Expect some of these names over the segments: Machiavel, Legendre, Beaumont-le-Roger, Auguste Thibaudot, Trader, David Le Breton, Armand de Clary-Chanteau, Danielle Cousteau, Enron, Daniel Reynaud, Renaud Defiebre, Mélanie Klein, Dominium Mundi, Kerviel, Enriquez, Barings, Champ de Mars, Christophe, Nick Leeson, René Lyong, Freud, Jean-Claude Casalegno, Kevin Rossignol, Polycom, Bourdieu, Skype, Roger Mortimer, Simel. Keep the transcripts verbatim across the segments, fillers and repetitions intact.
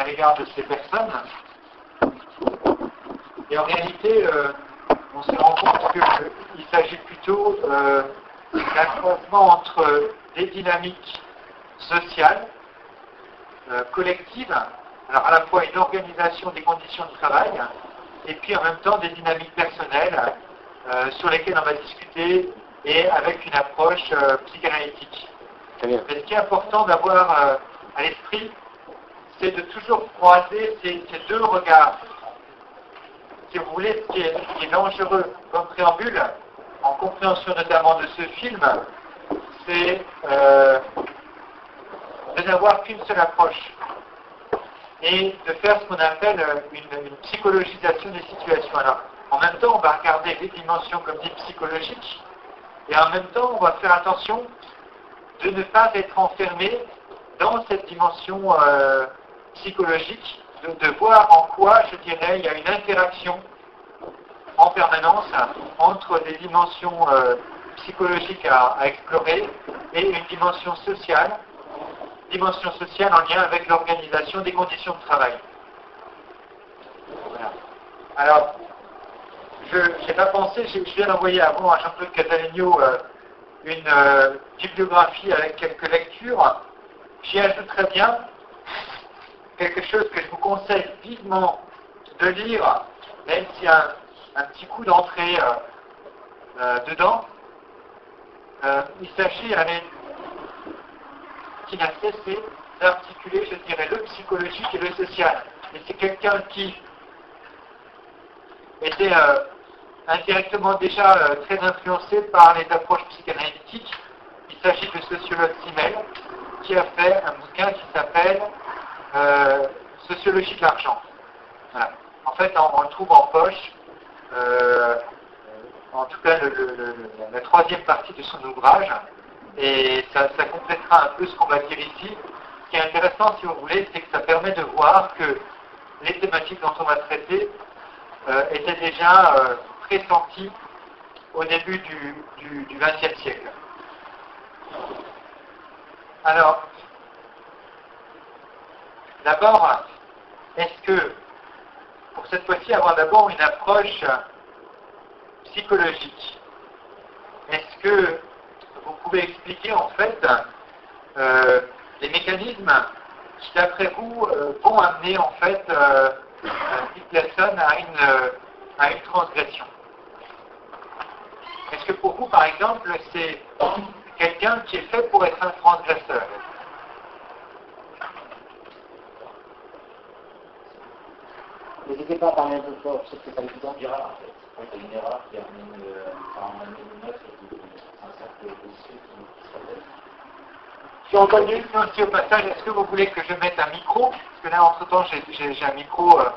à l'égard de ces personnes. Et en réalité, euh, on se rend compte qu'il s'agit plutôt euh, d'un croisement entre des dynamiques sociales, euh, collectives, alors à la fois une organisation des conditions de travail, et puis en même temps des dynamiques personnelles euh, sur lesquelles on va discuter et avec une approche euh, psychanalytique. Mais ce qui est important d'avoir euh, à l'esprit, c'est de toujours croiser ces, ces deux regards. Si vous voulez, ce qui est, ce qui est dangereux comme préambule, en compréhension notamment de ce film, c'est euh, de n'avoir qu'une seule approche et de faire ce qu'on appelle une, une psychologisation des situations. Alors, en même temps, on va regarder les dimensions, comme dit, psychologiques, et en même temps, on va faire attention de ne pas être enfermé dans cette dimension euh, psychologique, de, de voir en quoi, je dirais, il y a une interaction en permanence entre des dimensions euh, psychologiques à, à explorer et une dimension sociale, dimension sociale en lien avec l'organisation des conditions de travail. Voilà. Alors, je n'ai pas pensé, je, je viens d'envoyer avant à Jean-Claude Casalegno euh, une euh, bibliographie avec quelques lectures. J'y ajouterai bien quelque chose que je vous conseille vivement de lire, même s'il y a un, un petit coup d'entrée euh, euh, dedans. Euh, il s'agit avec qui n'a cessé d'articuler, je dirais, le psychologique et le social. Et c'est quelqu'un qui était euh, indirectement déjà euh, très influencé par les approches psychanalytiques. Il s'agit du sociologue Simel, qui a fait un bouquin qui s'appelle euh, Sociologie de l'argent. Voilà. En fait, on, on le trouve en poche, euh, en tout cas le, le, le, la troisième partie de son ouvrage, et ça, ça complétera un peu ce qu'on va dire ici. Ce qui est intéressant, si vous voulez, c'est que ça permet de voir que les thématiques dont on va traiter euh, étaient déjà euh, pressenties au début du, du, du vingtième siècle. Alors, d'abord, est-ce que, pour cette fois-ci, avoir d'abord une approche psychologique, est-ce que vous pouvez expliquer, en fait, euh, les mécanismes qui, d'après vous, euh, vont amener, en fait, euh, une personne à une, à une transgression? Est-ce que pour vous, par exemple, c'est quelqu'un qui est fait pour être un transgresseur? N'hésitez pas à parler un peu fort, je sais que c'est pas évident. Il y a une erreur, en fait. Il y a une erreur qui amène une note et un cercle dessus qui s'appelle. J'ai entendu aussi au passage, est-ce que vous voulez que je mette un micro? Parce que là, entre-temps, j'ai, j'ai, j'ai un micro euh,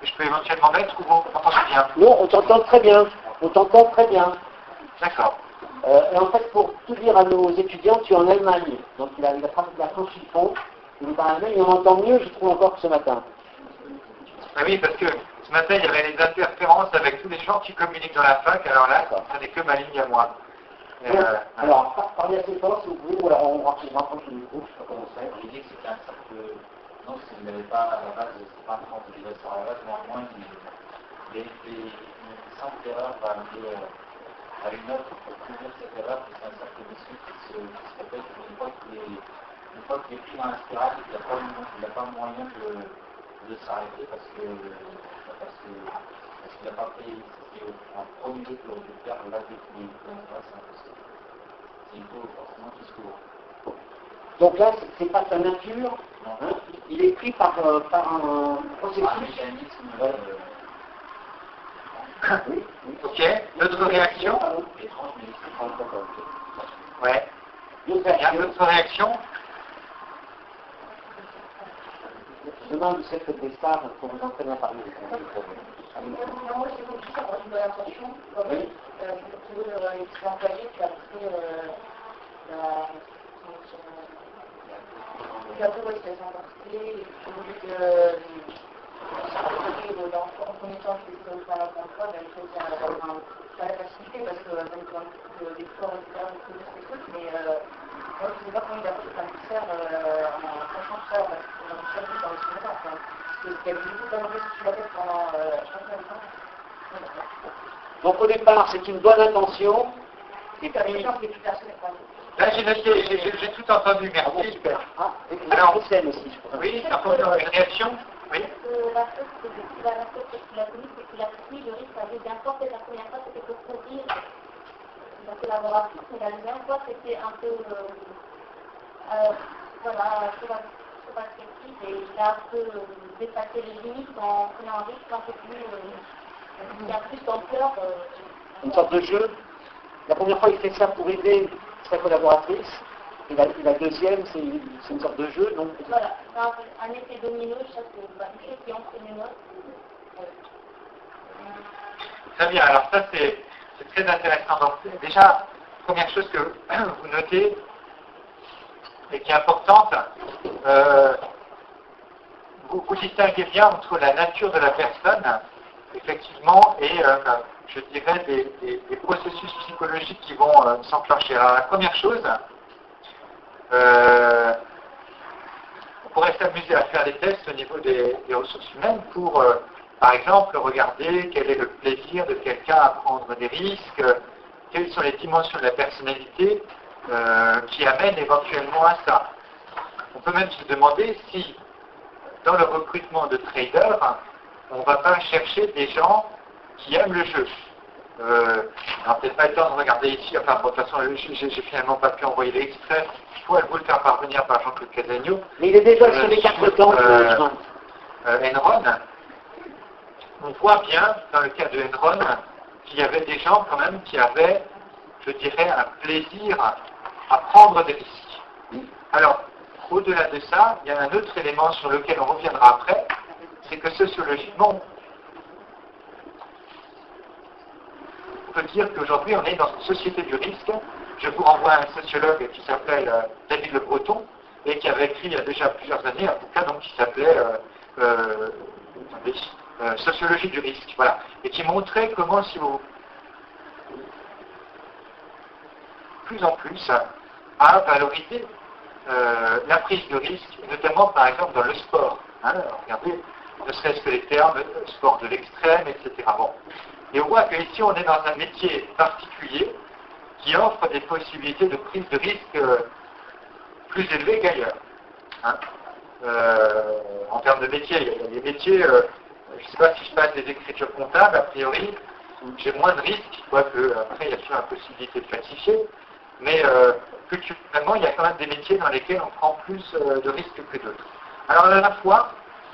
que je peux éventuellement mettre, ou vous m'entendez bien? Non, on t'entend très bien. On t'entend très bien. D'accord. Euh, et en fait, pour tout dire à nos étudiants, tu es en Allemagne. Donc il a la phrase de la France qu'ils font. Et on entend mieux, je trouve, encore que ce matin. Ah oui, parce que ce matin, il y avait des interférences avec tous les gens qui communiquent dans la fac. Alors là, ça n'est que ma ligne à moi. Euh, oui. euh, alors, par, parlez assez fort, si vous voulez, ou alors on rapproche du micro, je ne sais pas comment c'est. J'ai dit que c'était un cercle. Non, si vous n'avez pas à la base, c'est pas un trente de l'État à la base, mais au moins, il y a une simple erreur parmi. À une autre, pour couvrir cette erreur, c'est un cercle dessus qui se répète une fois qu'il est pris dans la spirale, il n'y a pas moyen de, de s'arrêter parce qu'il n'a pas pris un premier de le faire, là, dès qu'il est dans la c'est impossible. C'est une fois forcément qui se couvre. Donc là, c'est pas sa nature, hein, il est pris par, euh, par un processus. Un mécanisme, là, euh, ok, d'autres réactions? Ouais. Il y a d'autres réactions? Je demande du cercle des stars pour vous entraîner à parler. Non, moi c'est compliqué, moi je me donne l'attention. Oui. Je veux l'employer, puis après, la peau, elle s'est emportée, et puis que. En connaissant que les hommes par la contrôle, il faut qu'il y ait une capacité parce que même quand les corps, et cetera, on peut dire ces trucs, mais moi je ne sais pas comment il a pu faire un sachant ça, parce qu'on a pu faire dans le cinéma. Donc, il y avait beaucoup d'anglais sur la tête pendant chacun des temps. Donc, au départ, c'est une bonne intention. Et puis, là, j'ai tout entendu, merci. Ah, bon, super. Ah, et puis, alors, aussi, je oui, ça pose une réaction. Oui. La chose que tu as connue, c'est qu'il a pris le risque à bien porter la première fois, c'était de produire la collaboration, mais la deuxième fois, c'était un peu. Voilà, je ne pas et il a un peu dépassé les limites en prenant un risque, quand c'est plus. Il a plus en peur. Une sorte de jeu. La première fois, il fait ça pour aider sa collaboratrice, et la, la deuxième, c'est une sorte de jeu, donc... Voilà, un effet domino, je sais que bah, une chose qui entraîne l'autre. Très bien, alors ça, c'est très intéressant. Donc, déjà, première chose que vous notez, et qui est importante, euh, vous, vous distinguez bien entre la nature de la personne, effectivement, et... Euh, je dirais, des, des, des processus psychologiques qui vont euh, s'enclencher. Alors, la première chose, euh, on pourrait s'amuser à faire des tests au niveau des, des ressources humaines pour, euh, par exemple, regarder quel est le plaisir de quelqu'un à prendre des risques, euh, quelles sont les dimensions de la personnalité euh, qui amènent éventuellement à ça. On peut même se demander si, dans le recrutement de traders, on ne va pas chercher des gens qui aiment le jeu. Euh, alors peut-être pas le temps de regarder ici, enfin bon, de toute façon j'ai finalement pas pu envoyer l'extrait, il faut vous le faire parvenir par Jean-Claude Casalegno. Mais il est déjà euh, sur les cartes de temps. Euh, euh, Enron, on voit bien dans le cas de Enron qu'il y avait des gens quand même qui avaient, je dirais, un plaisir à prendre des risques. Alors, au-delà de ça, il y a un autre élément sur lequel on reviendra après, c'est que sociologiquement, on peut dire qu'aujourd'hui, on est dans une société du risque. Je vous renvoie à un sociologue qui s'appelle euh, David Le Breton et qui avait écrit il y a déjà plusieurs années un bouquin donc, qui s'appelait euh, euh, euh, Sociologie du risque. Voilà. Et qui montrait comment, si vous... plus en plus, à valoriser euh, la prise de risque, notamment par exemple dans le sport. Hein, regardez, ne serait-ce que les termes sport de l'extrême, et cetera. Bon. Et on voit qu'ici, on est dans un métier particulier qui offre des possibilités de prise de risque euh, plus élevées qu'ailleurs. Hein euh, en termes de métier, il y a des métiers, euh, je ne sais pas si je passe des écritures comptables, a priori, j'ai moins de risques, quoique après, il y a toujours la possibilité de falsifier, mais euh, culturellement, il y a quand même des métiers dans lesquels on prend plus euh, de risques que d'autres. Alors, à la fois,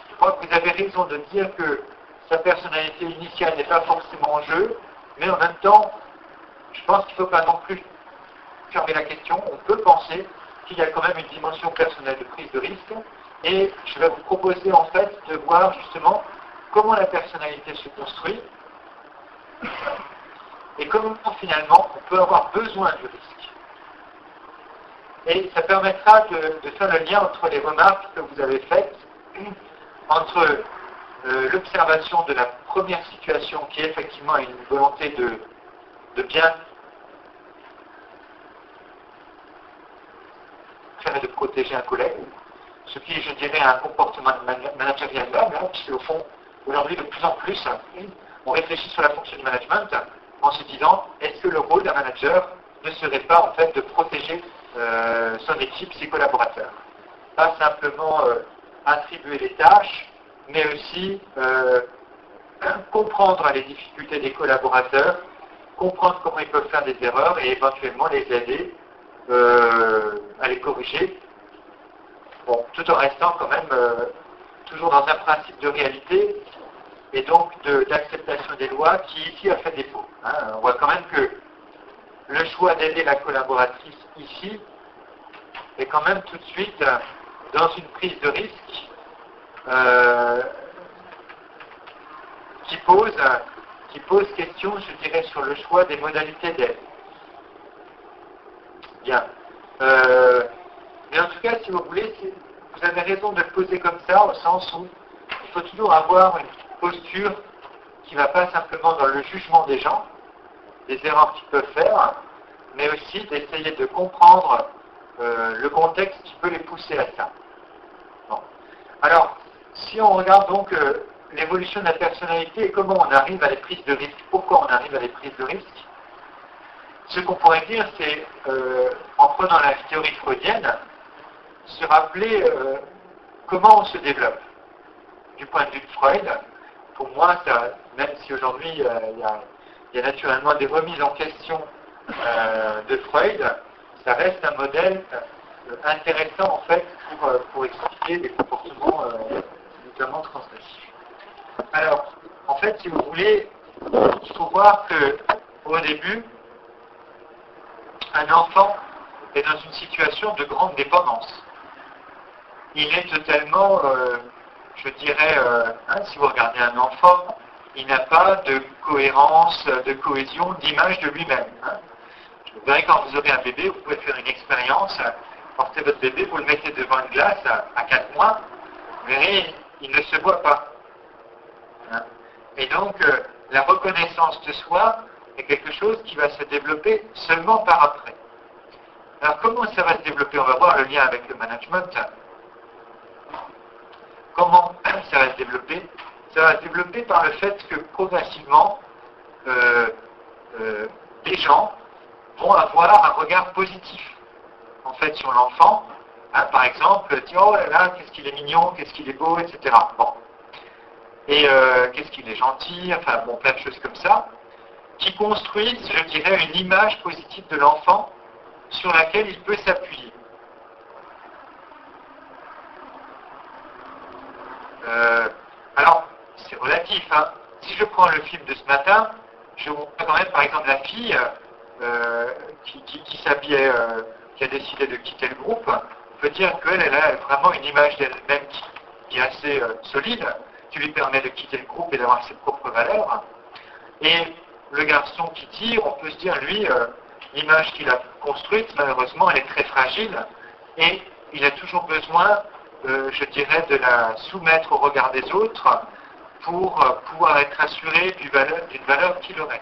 je crois que vous avez raison de dire que sa personnalité initiale n'est pas forcément en jeu, mais en même temps, je pense qu'il ne faut pas non plus fermer la question. On peut penser qu'il y a quand même une dimension personnelle de prise de risque, et je vais vous proposer en fait de voir justement comment la personnalité se construit, et comment finalement on peut avoir besoin du risque. Et ça permettra de, de faire le lien entre les remarques que vous avez faites, entre... Euh, l'observation de la première situation qui est effectivement une volonté de, de bien faire et de protéger un collègue, ce qui est, je dirais, un comportement managérial noble, hein, puisque au fond, aujourd'hui, de plus en plus, on réfléchit sur la fonction du management en se disant, est-ce que le rôle d'un manager ne serait pas, en fait, de protéger euh, son équipe, ses collaborateurs? Pas simplement euh, attribuer les tâches, mais aussi euh, comprendre les difficultés des collaborateurs, comprendre comment ils peuvent faire des erreurs et éventuellement les aider euh, à les corriger. Bon, tout en restant quand même euh, toujours dans un principe de réalité et donc d'acceptation de, des lois qui ici a fait défaut. Hein. On voit quand même que le choix d'aider la collaboratrice ici est quand même tout de suite dans une prise de risque Euh, qui pose qui pose question, je dirais, sur le choix des modalités d'aide. Bien. Euh, mais en tout cas, si vous voulez, si vous avez raison de le poser comme ça, au sens où il faut toujours avoir une posture qui ne va pas simplement dans le jugement des gens, des erreurs qu'ils peuvent faire, mais aussi d'essayer de comprendre euh, le contexte qui peut les pousser à ça. Bon. Alors, Si on regarde donc euh, l'évolution de la personnalité et comment on arrive à des prises de risque, pourquoi on arrive à des prises de risque, ce qu'on pourrait dire, c'est, euh, en prenant la théorie freudienne, se rappeler euh, comment on se développe. Du point de vue de Freud, pour moi, ça, même si aujourd'hui il euh, y, y a naturellement des remises en question euh, de Freud, ça reste un modèle euh, intéressant en fait pour, euh, pour expliquer des comportements euh, notamment transgressifs. Alors, en fait, si vous voulez, il faut voir qu'au début, un enfant est dans une situation de grande dépendance. Il est totalement, euh, je dirais, euh, hein, si vous regardez un enfant, il n'a pas de cohérence, de cohésion, d'image de lui-même. Hein. Vous verrez, quand vous aurez un bébé, vous pouvez faire une expérience, portez votre bébé, vous le mettez devant une glace à quatre mois, vous verrez, il ne se voit pas. Hein. Et donc, euh, la reconnaissance de soi est quelque chose qui va se développer seulement par après. Alors, comment ça va se développer? On va voir le lien avec le management. Comment ça va se développer? Ça va se développer par le fait que progressivement, euh, euh, des gens vont avoir un regard positif, en fait, sur l'enfant. Hein, par exemple, dire « Oh là là, qu'est-ce qu'il est mignon, qu'est-ce qu'il est beau, et cetera » Bon. Et euh, « Qu'est-ce qu'il est gentil », enfin, bon, plein de choses comme ça, qui construisent, je dirais, une image positive de l'enfant sur laquelle il peut s'appuyer. Euh, alors, c'est relatif. Hein. Si je prends le film de ce matin, je vous présente par exemple la fille euh, qui, qui, qui s'habillait, euh, qui a décidé de quitter le groupe. On peut dire qu'elle elle a vraiment une image d'elle-même qui, qui est assez euh, solide, qui lui permet de quitter le groupe et d'avoir ses propres valeurs. Et le garçon qui tire, on peut se dire, lui, euh, l'image qu'il a construite, malheureusement, elle est très fragile et il a toujours besoin, euh, je dirais, de la soumettre au regard des autres pour euh, pouvoir être assuré d'une valeur, d'une valeur qu'il aurait.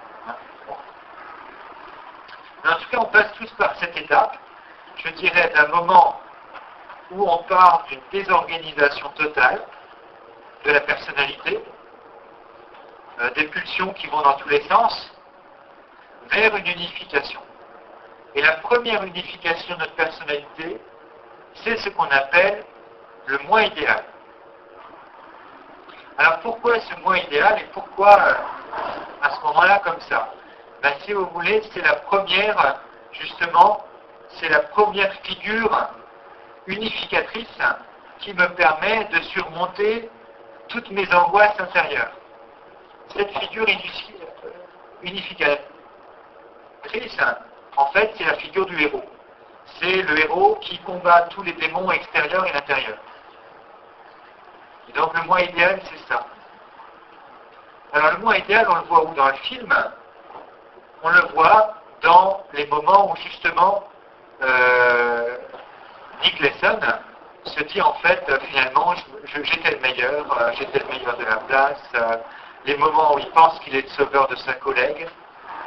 Mais en tout cas, on passe tous par cette étape, je dirais, d'un moment où on part d'une désorganisation totale de la personnalité, euh, des pulsions qui vont dans tous les sens, vers une unification. Et la première unification de notre personnalité, c'est ce qu'on appelle le moi idéal. Alors pourquoi ce moi idéal et pourquoi euh, à ce moment-là comme ça? Ben, si vous voulez, c'est la première, justement, c'est la première figure unificatrice qui me permet de surmonter toutes mes angoisses intérieures. Cette figure unificatrice, en fait, c'est la figure du héros. C'est le héros qui combat tous les démons extérieurs et l'intérieur. Et donc le moi idéal, c'est ça. Alors le moi idéal, on le voit où dans le film? On le voit dans les moments où justement euh, Nick Leeson se dit en fait, finalement, je, je, j'étais le meilleur, euh, j'étais le meilleur de la place, euh, les moments où il pense qu'il est le sauveur de sa collègue,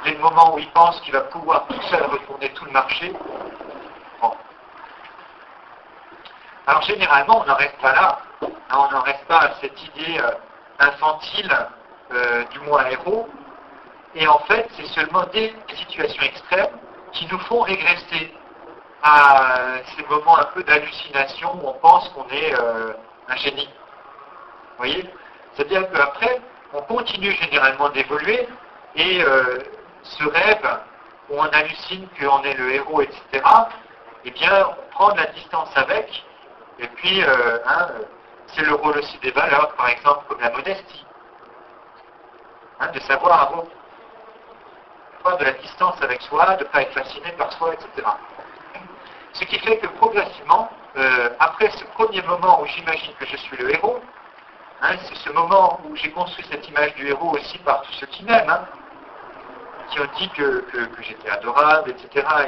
les moments où il pense qu'il va pouvoir tout seul retourner tout le marché. Bon. Alors généralement, on n'en reste pas là. Hein, on n'en reste pas à cette idée euh, infantile euh, du moi héros. Et en fait, c'est seulement des situations extrêmes qui nous font régresser à ces moments un peu d'hallucination où on pense qu'on est euh, un génie. Vous voyez? C'est-à-dire qu'après, on continue généralement d'évoluer et euh, ce rêve où on hallucine qu'on est le héros, et cetera, eh bien, on prend de la distance avec, et puis, euh, hein, c'est le rôle aussi des valeurs, par exemple, comme la modestie, hein, de savoir avoir prendre de la distance avec soi, de ne pas être fasciné par soi, et cetera. Ce qui fait que progressivement, euh, après ce premier moment où j'imagine que je suis le héros, hein, c'est ce moment où j'ai construit cette image du héros aussi par tous ceux qui m'aiment, hein, qui ont dit que, que, que j'étais adorable, et cetera.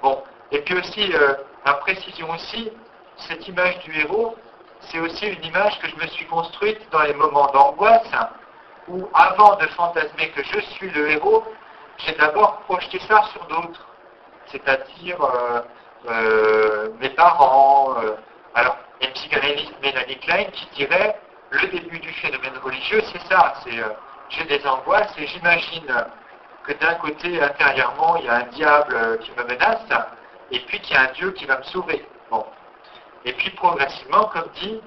Bon. Et puis aussi, euh, ma précision aussi, cette image du héros, c'est aussi une image que je me suis construite dans les moments d'angoisse, hein, où avant de fantasmer que je suis le héros, j'ai d'abord projeté ça sur d'autres, c'est-à-dire euh, euh, mes parents. Euh, alors, une psychanalyste, Mélanie Klein, qui dirait le début du phénomène religieux, c'est ça, c'est euh, j'ai des angoisses et j'imagine que d'un côté, intérieurement, il y a un diable qui me menace, et puis qu'il y a un Dieu qui va me sauver. Bon. Et puis progressivement, comme dit,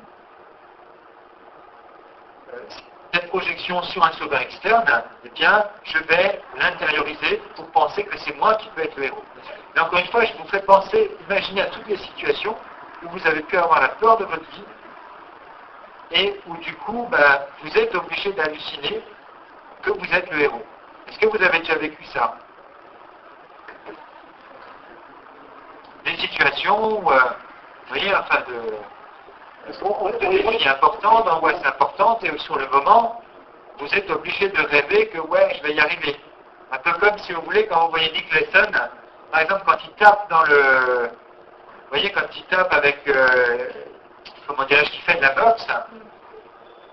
euh, cette projection sur un sauveur externe, eh bien, je vais l'intérioriser pour penser que c'est moi qui peux être le héros. Mais encore une fois, je vous fais penser, imaginez à toutes les situations où vous avez pu avoir la peur de votre vie et où du coup, bah, vous êtes obligé d'halluciner que vous êtes le héros. Est-ce que vous avez déjà vécu ça? Des situations où, euh, vous voyez, enfin de... de défis importants, d'angoisse importante, et sur le moment, vous êtes obligé de rêver que, ouais, je vais y arriver. Un peu comme, si vous voulez, quand vous voyez Nick Leeson, par exemple, quand il tape dans le... Vous voyez, quand il tape avec... Euh, comment dirais-je, qu'il fait de la boxe,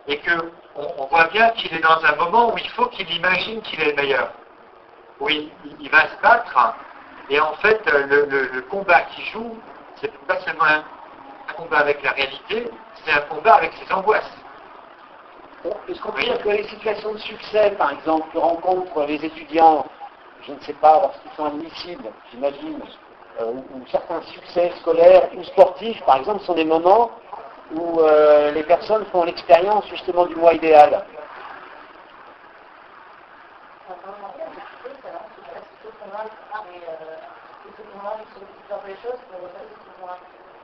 et que on, on voit bien qu'il est dans un moment où il faut qu'il imagine qu'il est le meilleur. Où il, il va se battre, et en fait, le, le, le combat qu'il joue, c'est pas seulement un... un combat avec la réalité, c'est un combat avec ses angoisses. Bon, est-ce qu'on peut dire que les situations de succès, par exemple, que rencontrent les étudiants, je ne sais pas, lorsqu'ils sont admissibles, j'imagine, euh, ou, ou certains succès scolaires ou sportifs, par exemple, sont des moments où euh, les personnes font l'expérience justement du moi idéal?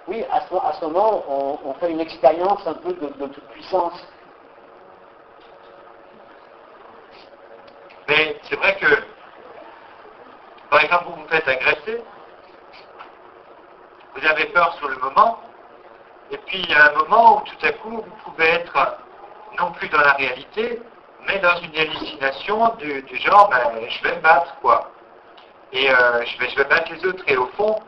Oui, à ce, à ce moment, on, on fait une expérience un peu de, de toute puissance. Mais c'est vrai que, par exemple, vous vous faites agresser, vous avez peur sur le moment, et puis il y a un moment où tout à coup, vous pouvez être non plus dans la réalité, mais dans une hallucination du, du genre, ben, je vais me battre, quoi. Et euh, je, vais, je vais battre les autres, et au fond,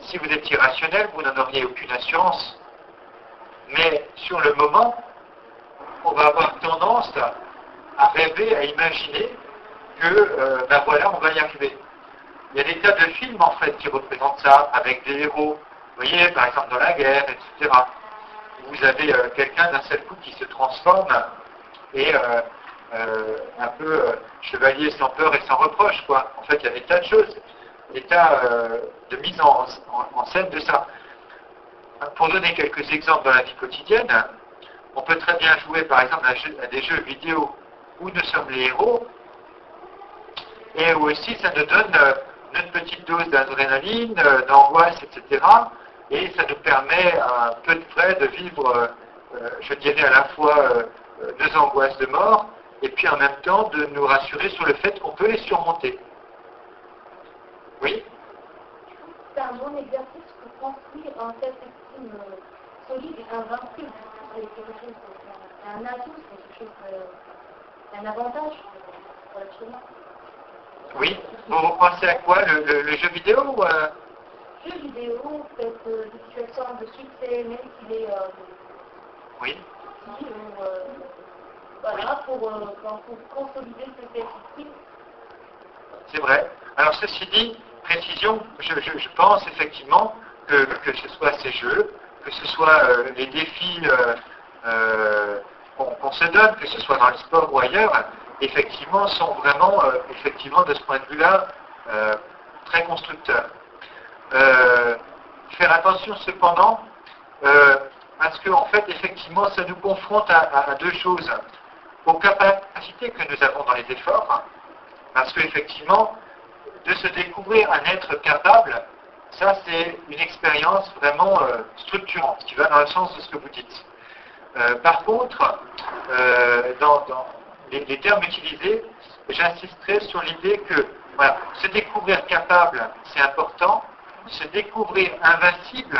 si vous êtes irrationnel, vous n'en auriez aucune assurance. Mais sur le moment, on va avoir tendance à rêver, à imaginer que, euh, ben voilà, on va y arriver. Il y a des tas de films, en fait, qui représentent ça, avec des héros. Vous voyez, par exemple, dans la guerre, et cetera. Vous avez euh, quelqu'un d'un seul coup qui se transforme et euh, euh, un peu euh, chevalier sans peur et sans reproche, quoi. En fait, il y a des tas de choses. État euh, de mise en, en, en scène de ça. Pour donner quelques exemples dans la vie quotidienne, on peut très bien jouer par exemple à, jeu, à des jeux vidéo où nous sommes les héros et où aussi ça nous donne euh, notre petite dose d'adrénaline, euh, d'angoisse, et cetera. Et ça nous permet à peu de frais de vivre, euh, euh, je dirais à la fois euh, deux angoisses de mort et puis en même temps de nous rassurer sur le fait qu'on peut les surmonter. Oui. C'est un bon exercice pour construire un self-estime solide et invincible. C'est un atout, c'est quelque chose, un avantage pour le chemin. Oui. Vous, vous pensez à quoi, le, le, le jeu vidéo ou euh... Jeu vidéo, peut-être euh, des situations de succès, même s'il est. Euh, oui. Ou, euh, voilà, oui. Pour, euh, pour, pour consolider ce self-estime. C'est vrai. Alors ceci dit, précision, je, je, je pense effectivement que, que ce soit ces jeux, que ce soit euh, les défis euh, euh, qu'on qu'on se donne, que ce soit dans le sport ou ailleurs, effectivement sont vraiment, euh, effectivement de ce point de vue-là, euh, très constructeurs. Euh, faire attention cependant, euh, parce que en fait, effectivement, ça nous confronte à, à, à deux choses. Aux capacités que nous avons dans les efforts, parce qu'effectivement, de se découvrir un être capable, ça c'est une expérience vraiment euh, structurante, qui va dans le sens de ce que vous dites. Euh, par contre, euh, dans, dans les, les termes utilisés, j'insisterai sur l'idée que voilà, se découvrir capable, c'est important, se découvrir invincible,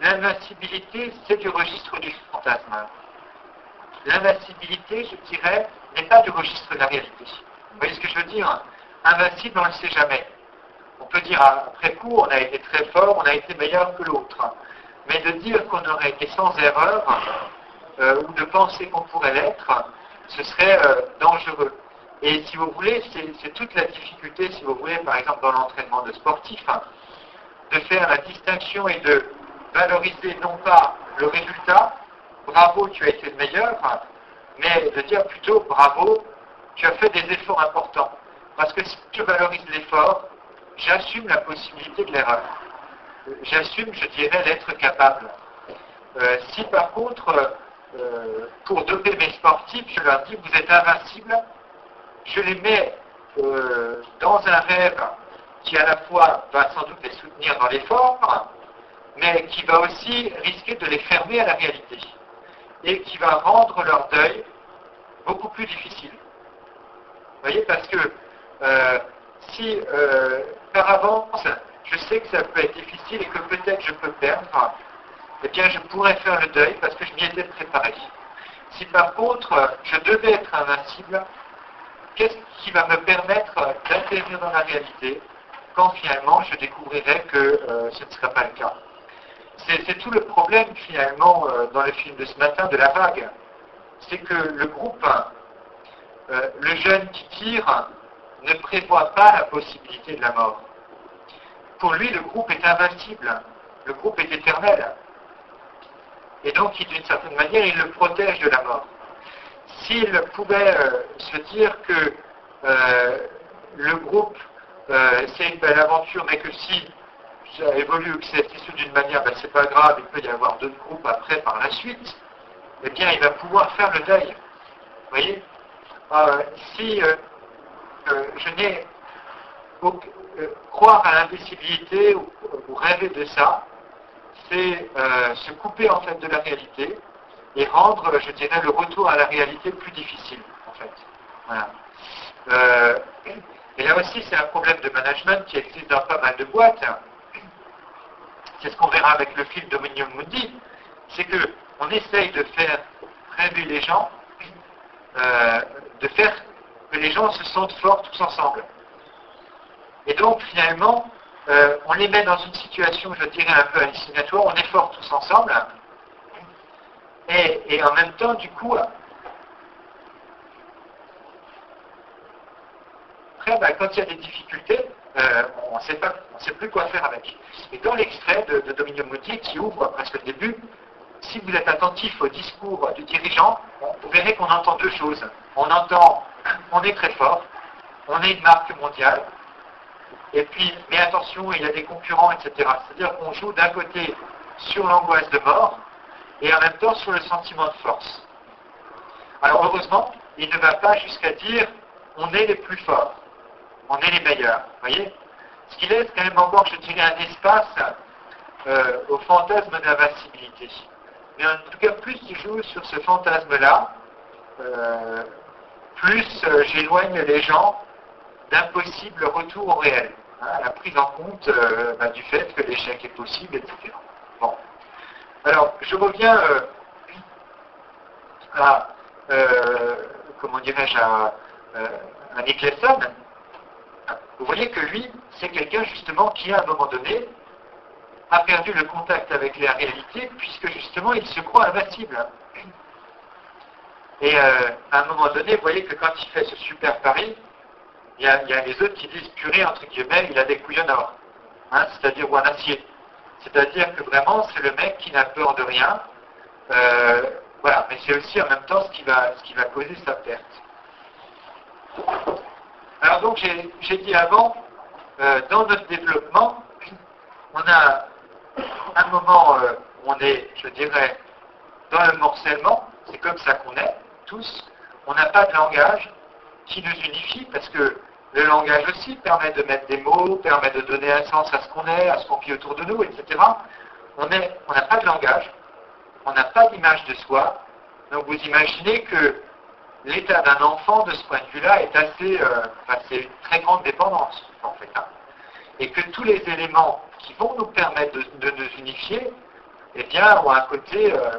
l'invincibilité c'est du registre du fantasme. L'invincibilité, je dirais, n'est pas du registre de la réalité. Vous voyez ce que je veux dire ? Invincible, on ne le sait jamais. On peut dire après coup, on a été très fort, on a été meilleur que l'autre. Mais de dire qu'on aurait été sans erreur, euh, ou de penser qu'on pourrait l'être, ce serait euh, dangereux. Et si vous voulez, c'est, c'est toute la difficulté, si vous voulez, par exemple dans l'entraînement de sportifs, hein, de faire la distinction et de valoriser non pas le résultat, bravo, tu as été le meilleur, mais de dire plutôt bravo, tu as fait des efforts importants. Parce que si je valorise l'effort, j'assume la possibilité de l'erreur. J'assume, je dirais, d'être capable. Euh, si par contre, euh, pour doper mes sportifs, je leur dis, vous êtes invincibles, je les mets euh, dans un rêve qui à la fois va sans doute les soutenir dans l'effort, mais qui va aussi risquer de les fermer à la réalité, et qui va rendre leur deuil beaucoup plus difficile. Vous voyez, parce que euh, si euh, par avance, je sais que ça peut être difficile et que peut-être je peux perdre, eh bien je pourrais faire le deuil parce que je m'y étais préparé. Si par contre, je devais être invincible, qu'est-ce qui va me permettre d'atterrir dans la réalité quand finalement je découvrirai que euh, ce ne sera pas le cas? C'est tout le problème finalement euh, dans le film de ce matin de la vague. C'est que le groupe, euh, le jeune qui tire, ne prévoit pas la possibilité de la mort. Pour lui, le groupe est invincible, le groupe est éternel. Et donc, d'une certaine manière, il le protège de la mort. S'il pouvait euh, se dire que euh, le groupe, euh, c'est une belle aventure, mais que si ça évolue ou que c'est issu d'une manière, ben, c'est pas grave, il peut y avoir d'autres groupes après, par la suite, eh bien, il va pouvoir faire le deuil. Vous voyez euh, Si euh, euh, je n'ai... Euh, croire à l'invisibilité ou, ou rêver de ça, c'est euh, se couper en fait de la réalité et rendre, je dirais, le retour à la réalité plus difficile, en fait. Voilà. Euh, et là aussi, c'est un problème de management qui existe dans pas mal de boîtes. C'est ce qu'on verra avec le film Dominium Mundi, c'est que on essaye de faire rêver les gens, euh, de faire que les gens se sentent forts tous ensemble. Et donc, finalement, euh, on les met dans une situation, je dirais, un peu hallucinatoire, on est forts tous ensemble, et, et en même temps, du coup, après, ben, quand il y a des difficultés, euh, on ne sait, sait plus quoi faire avec. Et dans l'extrait de, de Dominium Mundi, qui ouvre presque le début, si vous êtes attentif au discours du dirigeant, vous verrez qu'on entend deux choses. On entend, on est très fort, on est une marque mondiale, et puis, mais attention, il y a des concurrents, et cetera. C'est-à-dire qu'on joue d'un côté sur l'angoisse de mort, et en même temps sur le sentiment de force. Alors heureusement, il ne va pas jusqu'à dire, on est les plus forts, on est les meilleurs, voyez. Ce qui laisse quand même encore, je dirais, un espace euh, au fantasme d'invincibilité. Mais en tout cas, plus il joue sur ce fantasme-là, euh, plus euh, j'éloigne les gens d'un possible retour au réel, hein, la prise en compte euh, bah, du fait que l'échec est possible, et cetera. Bon. Alors, je reviens euh, à, euh, comment dirais-je, à, euh, à Nick Leeson. Vous voyez que lui, c'est quelqu'un justement qui, à un moment donné, a perdu le contact avec la réalité, puisque justement, il se croit invincible. Et euh, à un moment donné, vous voyez que quand il fait ce super pari, Il y, a, il y a les autres qui disent purée, entre guillemets, il a des couilles en or, hein, c'est-à-dire ou en acier. C'est-à-dire que vraiment, c'est le mec qui n'a peur de rien. Euh, voilà, mais c'est aussi en même temps ce qui va, ce qui va causer sa perte. Alors donc, j'ai dit avant, euh, dans notre développement, on a un moment euh, où on est, je dirais, dans le morcellement, c'est comme ça qu'on est, tous. On n'a pas de langage qui nous unifie, parce que le langage aussi permet de mettre des mots, permet de donner un sens à ce qu'on est, à ce qu'on vit autour de nous, et cetera. On n'a pas de langage, on n'a pas d'image de soi, donc vous imaginez que l'état d'un enfant, de ce point de vue-là, est assez... Euh, enfin, c'est une très grande dépendance, en fait. Hein. Et que tous les éléments qui vont nous permettre de, de nous unifier, eh bien, ont un côté euh,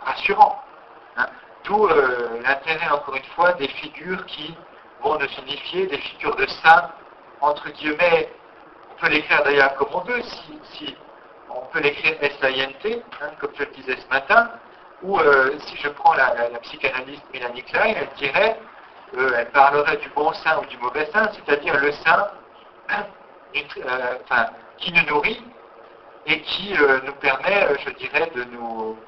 rassurant. Hein. D'où euh, l'intérêt, encore une fois, des figures qui vont nous unifier, des figures de saints, entre guillemets, on peut l'écrire d'ailleurs comme on veut, si, si on peut l'écrire S I N T, hein, comme je le disais ce matin, ou euh, si je prends la, la, la psychanalyste Mélanie Klein, elle dirait, euh, elle parlerait du bon saint ou du mauvais saint, c'est-à-dire le saint euh, enfin, qui nous nourrit, et qui euh, nous permet, je dirais, de nous,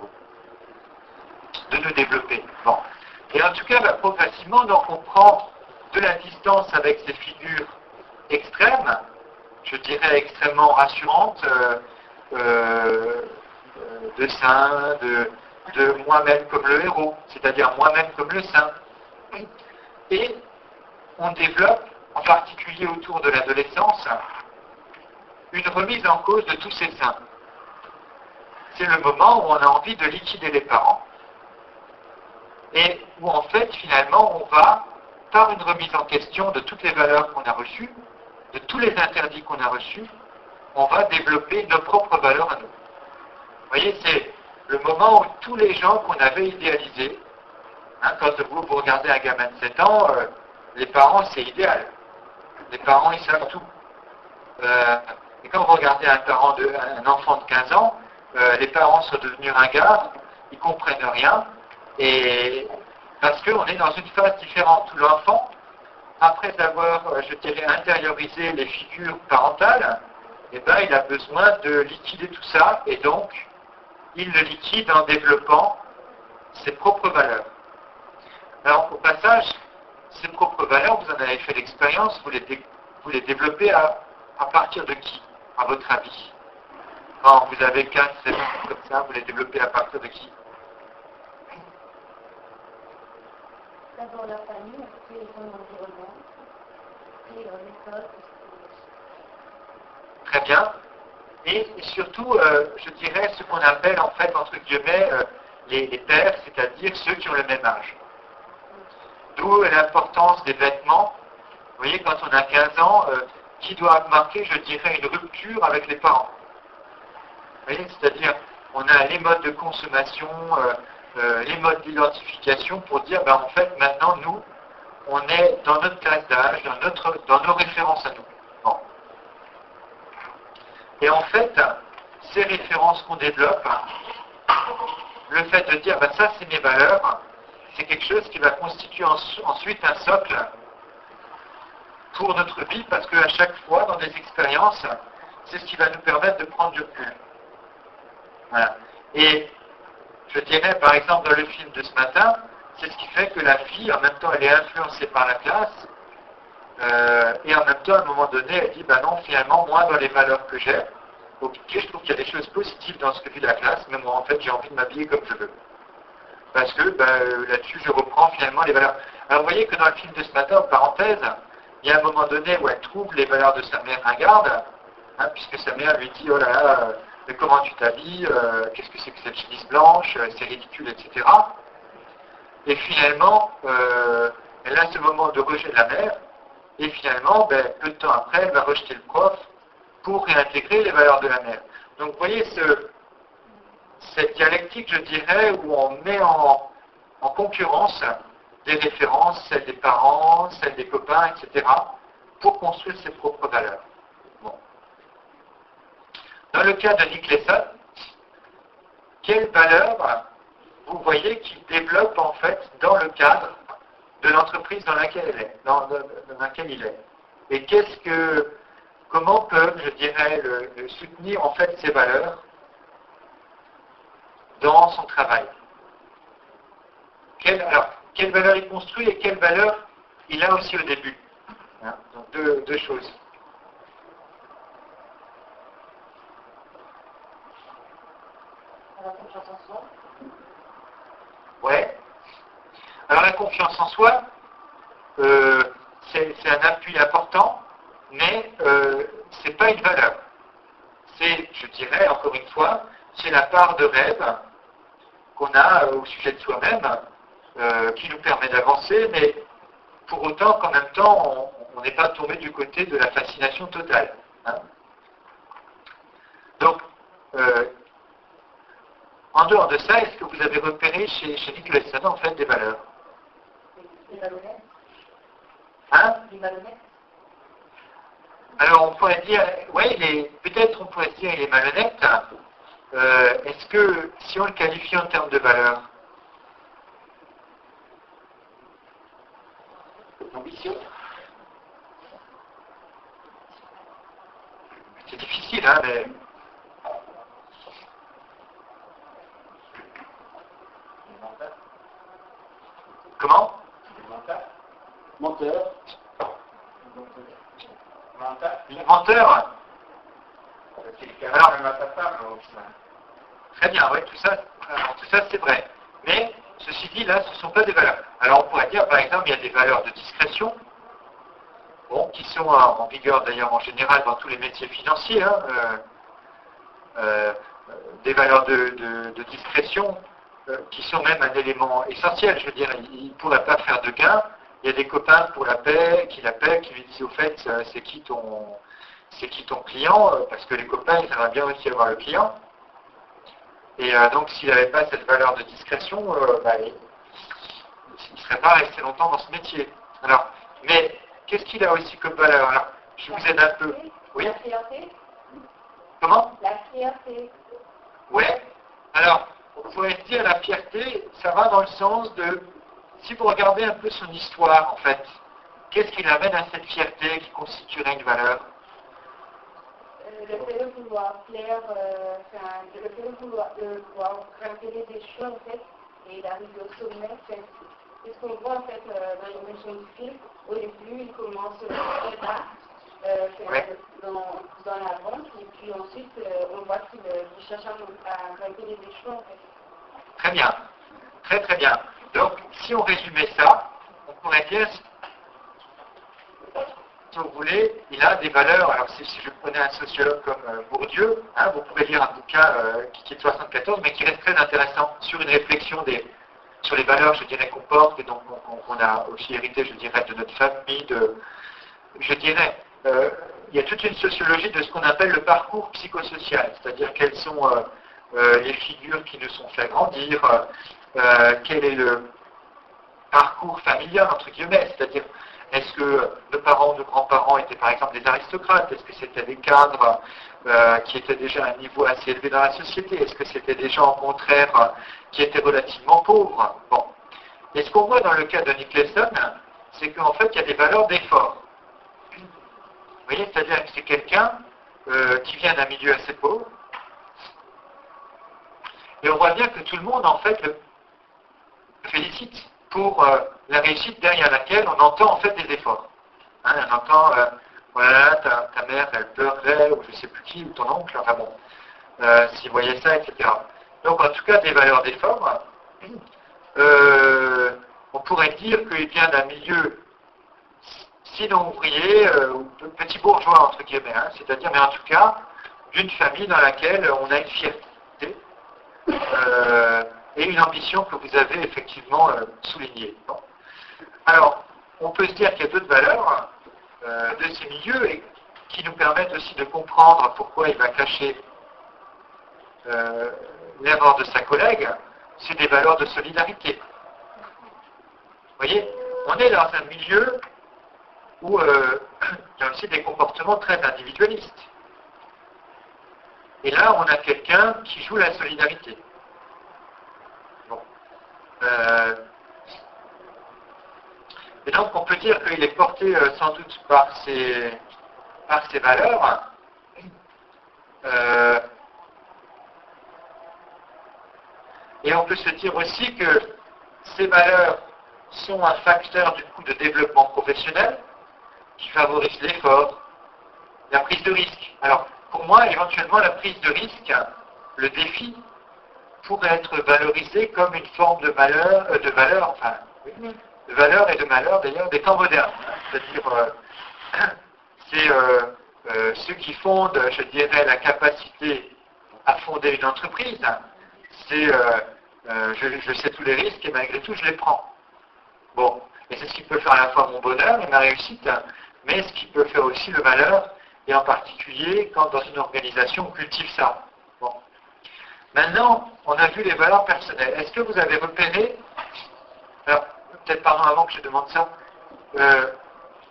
de nous développer. Bon. Et en tout cas, bah, progressivement, donc, on prend de la distance avec ces figures extrêmes, je dirais extrêmement rassurantes, euh, euh, de saint, de, de moi-même comme le héros, c'est-à-dire moi-même comme le saint. Et on développe, en particulier autour de l'adolescence, une remise en cause de tous ces saints. C'est le moment où on a envie de liquider les parents. Et où en fait, finalement, on va, par une remise en question de toutes les valeurs qu'on a reçues, de tous les interdits qu'on a reçus, on va développer nos propres valeurs à nous. Vous voyez, c'est le moment où tous les gens qu'on avait idéalisés, hein, quand vous, vous regardez un gamin de sept ans, euh, les parents, c'est idéal. Les parents, ils savent tout. Euh, et quand vous regardez un, parent de, un enfant de quinze ans, euh, les parents sont devenus ringards, ils ne comprennent rien, et parce qu'on est dans une phase différente où l'enfant, après avoir, je dirais, intériorisé les figures parentales, eh ben, il a besoin de liquider tout ça, et donc, il le liquide en développant ses propres valeurs. Alors, au passage, ces propres valeurs, vous en avez fait l'expérience, vous les, dé- vous les développez à, à partir de qui, à votre avis? Quand vous avez quinze, seize ans comme ça, vous les développez à partir de qui? D'abord la famille, puis son environnement, puis l'école. Très bien. Et surtout, euh, je dirais ce qu'on appelle en fait, entre guillemets, euh, les, les pères, c'est-à-dire ceux qui ont le même âge. D'où l'importance des vêtements. Vous voyez, quand on a quinze ans, euh, qui doit marquer, je dirais, une rupture avec les parents. Vous voyez, c'est-à-dire, on a les modes de consommation, euh, euh, les modes d'identification pour dire, ben, en fait, maintenant, nous, on est dans notre classe d'âge, dans, notre, dans nos références à nous. Bon. Et en fait, ces références qu'on développe, hein, le fait de dire, ben, ça, c'est mes valeurs, c'est quelque chose qui va constituer ensuite un socle pour notre vie, parce qu'à chaque fois, dans des expériences, c'est ce qui va nous permettre de prendre du recul. Voilà. Et je dirais, par exemple, dans le film de ce matin, c'est ce qui fait que la fille, en même temps, elle est influencée par la classe, euh, et en même temps, à un moment donné, elle dit, ben non, finalement, moi, dans les valeurs que j'ai, ok, je trouve qu'il y a des choses positives dans ce que vit la classe, mais moi, en fait, j'ai envie de m'habiller comme je veux. Parce que ben, là-dessus, je reprends finalement les valeurs. Alors, vous voyez que dans le film de ce matin, en parenthèse, il y a un moment donné où elle trouve les valeurs de sa mère ringarde, hein, puisque sa mère lui dit « Oh là là, mais comment tu t'habilles euh, Qu'est-ce que c'est que cette chemise blanche euh, C'est ridicule, et cetera » Et finalement, euh, elle a ce moment de rejet de la mère, et finalement, ben, peu de temps après, elle va rejeter le prof pour réintégrer les valeurs de la mère. Donc, vous voyez ce... cette dialectique, je dirais, où on met en, en concurrence des références, celles des parents, celles des copains, et cetera, pour construire ses propres valeurs. Bon. Dans le cas de Nick Leeson, quelles valeurs vous voyez qu'il développe, en fait, dans le cadre de l'entreprise dans laquelle il est, dans, dans laquelle il est. Et qu'est-ce que, comment peuvent, je dirais, le, le soutenir, en fait, ces valeurs dans son travail. Quelle, alors, quelle valeur il construit et quelle valeur il a aussi au début. Hein, donc deux, deux choses. La confiance en soi. Ouais. Alors la confiance en soi, euh, c'est, c'est un appui important, mais euh, c'est pas une valeur. C'est, je dirais, encore une fois, c'est la part de rêve qu'on a au sujet de soi-même euh, qui nous permet d'avancer, mais pour autant qu'en même temps, on n'est pas tombé du côté de la fascination totale. Hein. Donc, euh, en dehors de ça, est-ce que vous avez repéré chez, chez Nick Leeson, en fait, des valeurs? Des malhonnêtes. Hein? Des malhonnêtes. Alors, on pourrait dire, oui, peut-être on pourrait dire il est malhonnête. Hein. Euh, est-ce que, si on le qualifie en termes de valeur, ambitieux? C'est difficile, hein, mais Comment? Menteur. Menteur. Menteur. Alors, très bien, oui, tout ça, tout ça c'est vrai. Mais, ceci dit, là, ce ne sont pas des valeurs. Alors, on pourrait dire, par exemple, il y a des valeurs de discrétion, bon, qui sont en vigueur d'ailleurs en général dans tous les métiers financiers, hein, euh, euh, des valeurs de, de, de discrétion euh, qui sont même un élément essentiel. Je veux dire, il ne pourrait pas faire de gain. Il y a des copains pour la paix, qui l'appellent, qui lui disent au fait, c'est qui ton, c'est qui ton client, parce que les copains, ils aimeraient bien aussi avoir le client. Et euh, donc, s'il n'avait pas cette valeur de discrétion, euh, bah, il ne serait pas resté longtemps dans ce métier. Alors, mais qu'est-ce qu'il a aussi comme valeur? Alors, je vous aide un peu. Oui. La fierté. Comment? La fierté. Oui. Alors, on pourrait dire la fierté, ça va dans le sens de, si vous regardez un peu son histoire, en fait, qu'est-ce qui l'amène à cette fierté qui constituerait une valeur? Le fait de vouloir plaire, euh, enfin, le fait de vouloir, de vouloir grimper des choses, en fait, et d'arriver au sommet, c'est ce qu'on voit, en fait, euh, dans les méchants du film. Au début, il commence euh, là, euh, ouais. dans, dans la vente, et puis ensuite, euh, on voit qu'il euh, cherche à, à grimper des choses, en fait. Très bien. Très, très bien. Donc, si on résumait ça, on pourrait dire... Si vous voulez, il a des valeurs. Alors, si, si je prenais un sociologue comme euh, Bourdieu, hein, vous pouvez lire un bouquin euh, qui, qui est de soixante-quatorze, mais qui reste très intéressant sur une réflexion des, sur les valeurs, je dirais, qu'on porte, et donc on, on a aussi hérité, je dirais, de notre famille. De, je dirais, euh, il y a toute une sociologie de ce qu'on appelle le parcours psychosocial, c'est-à-dire quelles sont euh, euh, les figures qui nous sont fait grandir, euh, quel est le parcours familial, entre guillemets, c'est-à-dire... Est-ce que nos parents ou nos grands-parents étaient par exemple des aristocrates? Est-ce que c'était des cadres euh, qui étaient déjà à un niveau assez élevé dans la société? Est-ce que c'était des gens au contraire euh, qui étaient relativement pauvres? Bon. Et ce qu'on voit dans le cas de Nick Leeson, c'est qu'en fait il y a des valeurs d'effort. Vous voyez, c'est-à-dire que c'est quelqu'un euh, qui vient d'un milieu assez pauvre. Et on voit bien que tout le monde en fait le félicite pour euh, la réussite derrière laquelle on entend en fait des efforts. Hein, on entend, euh, voilà, ta, ta mère, elle pleurait, ou je ne sais plus qui, ou ton oncle, enfin bon, euh, s'il voyait ça, et cetera. Donc en tout cas, des valeurs d'effort, euh, on pourrait dire qu'il vient d'un milieu sinon ouvrier, euh, ou petit bourgeois, entre guillemets, hein, c'est-à-dire, mais en tout cas, d'une famille dans laquelle on a une fierté, euh, et une ambition que vous avez effectivement euh, soulignée. Bon. Alors, on peut se dire qu'il y a d'autres valeurs euh, de ces milieux et qui nous permettent aussi de comprendre pourquoi il va cacher euh, l'erreur de sa collègue. C'est des valeurs de solidarité. Vous voyez, on est dans un milieu où euh, il y a aussi des comportements très individualistes. Et là, on a quelqu'un qui joue la solidarité. Euh, et donc on peut dire qu'il est porté euh, sans doute par ses, par ses valeurs euh, et on peut se dire aussi que ces valeurs sont un facteur du coup de développement professionnel qui favorise l'effort, la prise de risque. Alors pour moi éventuellement la prise de risque, le défi pourrait être valorisé comme une forme de malheur, euh, de valeur, enfin, de valeur et de malheur d'ailleurs des temps modernes. C'est-à-dire, euh, c'est euh, euh, ceux qui fondent, je dirais, la capacité à fonder une entreprise. C'est, euh, euh, je, je sais tous les risques et malgré tout, je les prends. Bon, et c'est ce qui peut faire à la fois mon bonheur et ma réussite, mais ce qui peut faire aussi le malheur, et en particulier quand dans une organisation on cultive ça. Bon. Maintenant, on a vu les valeurs personnelles. Est-ce que vous avez repéré, alors peut-être pardon avant que je demande ça, euh,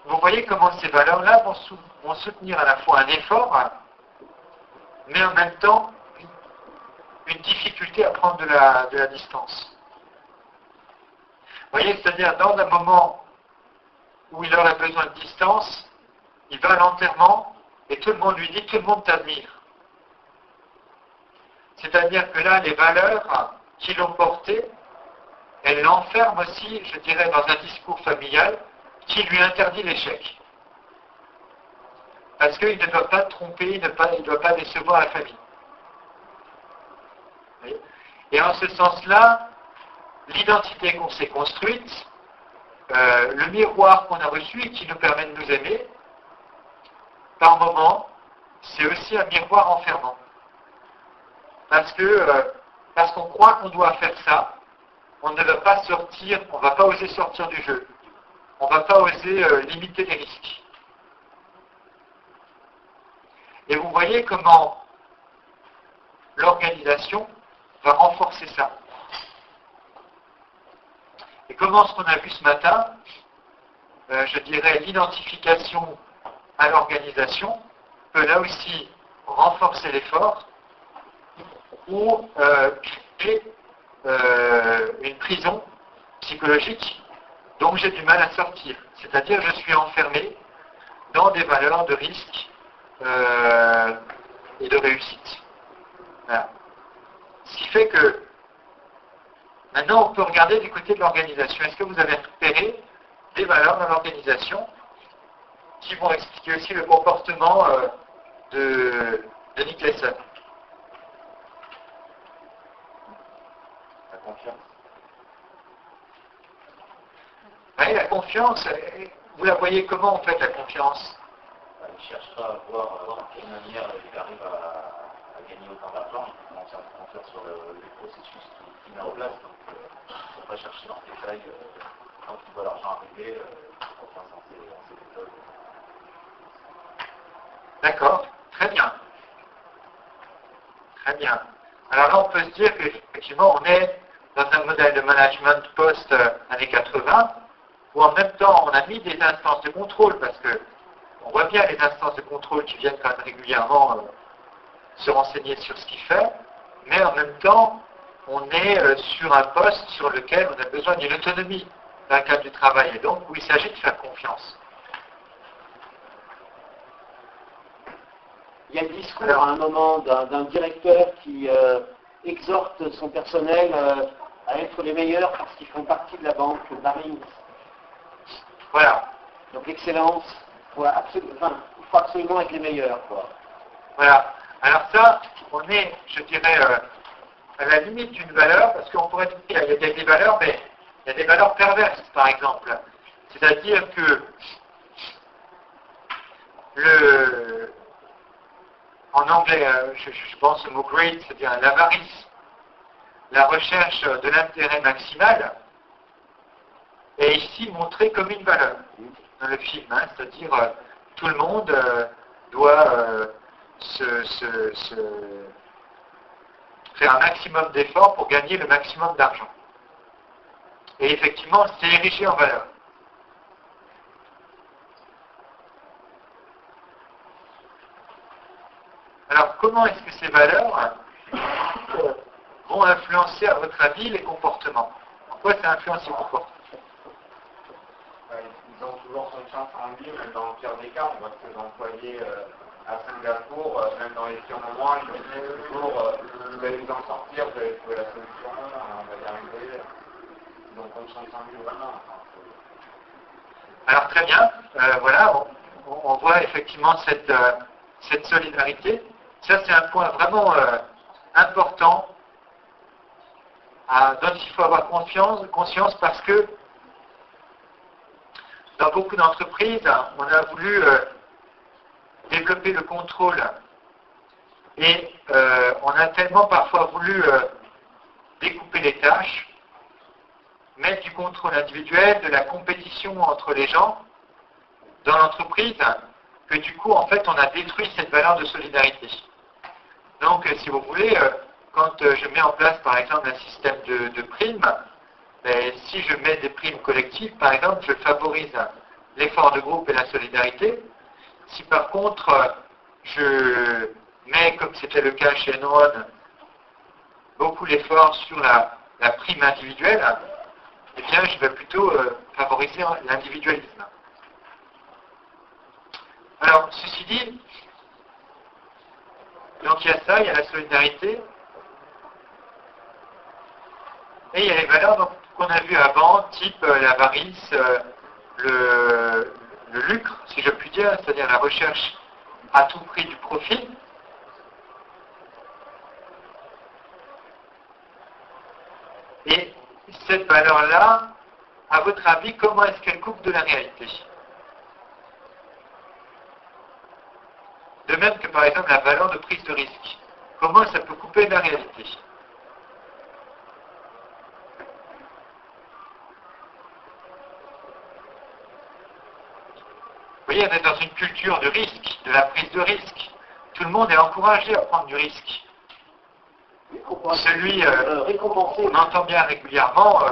vous voyez comment ces valeurs-là vont, sou- vont soutenir à la fois un effort, hein, mais en même temps une difficulté à prendre de la, de la distance. Vous voyez, c'est-à-dire dans un moment où il aurait besoin de distance, il va à l'enterrement et tout le monde lui dit, tout le monde t'admire. C'est-à-dire que là, les valeurs qui l'ont porté, elle l'enferme aussi, je dirais, dans un discours familial qui lui interdit l'échec. Parce qu'il ne doit pas tromper, il ne doit pas, il ne doit pas décevoir la famille. Et en ce sens-là, l'identité qu'on s'est construite, euh, le miroir qu'on a reçu et qui nous permet de nous aimer, par moments, c'est aussi un miroir enfermant. Parce que, euh, parce qu'on croit qu'on doit faire ça, on ne va pas sortir, on ne va pas oser sortir du jeu. On ne va pas oser euh, limiter les risques. Et vous voyez comment l'organisation va renforcer ça. Et comment ce qu'on a vu ce matin, euh, je dirais l'identification à l'organisation peut là aussi renforcer l'effort ou euh, créer euh, une prison psychologique dont j'ai du mal à sortir. C'est-à-dire je suis enfermé dans des valeurs de risque euh, et de réussite. Voilà. Ce qui fait que maintenant on peut regarder du côté de l'organisation. Est-ce que vous avez repéré des valeurs dans l'organisation qui vont expliquer aussi le comportement euh, de, de Nick Leeson? La confiance. Oui, la confiance, vous la voyez comment en fait la confiance? Il cherche pas à voir de quelle manière il arrive à... gagner autant d'argent, il commence à se concentrer sur le, les processus qu'il met en place, donc euh, il ne faut pas chercher dans le détail, euh, quand il voit l'argent arriver, euh, on pense dans ses méthodes. D'accord, très bien. Très bien. Alors là, on peut se dire qu'effectivement, on est dans un modèle de management post-années quatre-vingt, où en même temps, on a mis des instances de contrôle, parce que on voit bien les instances de contrôle qui viennent quand même régulièrement euh, se renseigner sur ce qu'il fait, mais en même temps, on est euh, sur un poste sur lequel on a besoin d'une autonomie dans le cadre du travail, et donc où il s'agit de faire confiance. Il y a le discours Alors, à un moment d'un directeur qui euh, exhorte son personnel euh, à être les meilleurs parce qu'ils font partie de la banque, le Barings. Voilà. Donc l'excellence, il absolu enfin, faut absolument être les meilleurs, quoi. Voilà. Alors ça, on est, je dirais, euh, à la limite d'une valeur, parce qu'on pourrait dire qu'il y a des, des valeurs, mais il y a des valeurs perverses, par exemple. C'est-à-dire que le, en anglais, euh, je, je pense au mot greed, c'est-à-dire l'avarice, la recherche de l'intérêt maximal, est ici montrée comme une valeur dans le film, hein, c'est-à-dire euh, tout le monde euh, doit... Euh, Se, se, se faire un maximum d'efforts pour gagner le maximum d'argent. Et effectivement, c'est érigé en valeur. Alors, comment est-ce que ces valeurs vont influencer, à votre avis, les comportements? En quoi ça influence les comportements? Ils ont toujours son chance en vie, mais dans le pire des cas, on voit que les employés... Euh à Singapour, euh, même dans les pires moments, ils disent toujours, euh, vous allez vous en sortir, vous allez trouver la solution, on va y arriver. Donc on s'en sent mieux vraiment. Alors très bien, euh, voilà, on, on voit effectivement cette, euh, cette solidarité. Ça c'est un point vraiment euh, important à, dont il faut avoir confiance, conscience parce que dans beaucoup d'entreprises, on a voulu... Euh, développer le contrôle et euh, on a tellement parfois voulu euh, découper les tâches, mettre du contrôle individuel, de la compétition entre les gens dans l'entreprise, que du coup en fait on a détruit cette valeur de solidarité. Donc si vous voulez, euh, quand euh, je mets en place par exemple un système de, de primes, ben, si je mets des primes collectives par exemple, je favorise l'effort de groupe et la solidarité. Si par contre, je mets, comme c'était le cas chez Enron, beaucoup l'effort sur la, la prime individuelle, eh bien, je vais plutôt euh, favoriser l'individualisme. Alors, ceci dit, donc il y a ça, il y a la solidarité, et il y a les valeurs qu'on a vu avant, type euh, l'avarice, euh, le, le lucre, si je puis dire, c'est-à-dire la recherche à tout prix du profit. Et cette valeur-là, à votre avis, comment est-ce qu'elle coupe de la réalité? De même que, par exemple, la valeur de prise de risque. Comment ça peut couper de la réalité? Vous voyez, on est dans une culture de risque, de la prise de risque. Tout le monde est encouragé à prendre du risque. Celui euh, qu'on entend bien régulièrement, euh,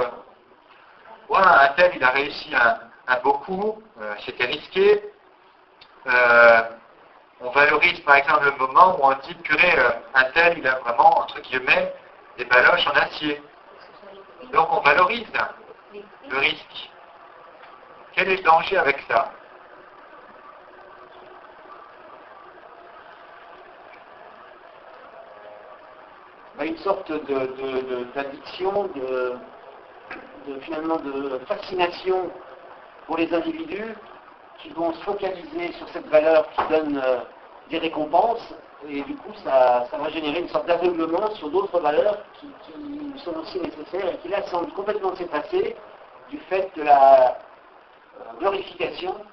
ouais, un tel, il a réussi un, un beau coup, euh, c'était risqué. Euh, on valorise par exemple le moment où on dit, purée, euh, un tel, il a vraiment, entre guillemets, des baloches en acier. Donc on valorise le risque. Quel est le danger avec ça? Une sorte d'addiction, de, de, de, de, de, finalement de fascination pour les individus qui vont se focaliser sur cette valeur qui donne euh, des récompenses, et du coup ça, ça va générer une sorte d'aveuglement sur d'autres valeurs qui, qui sont aussi nécessaires et qui là semblent complètement s'effacer du fait de la euh, glorification.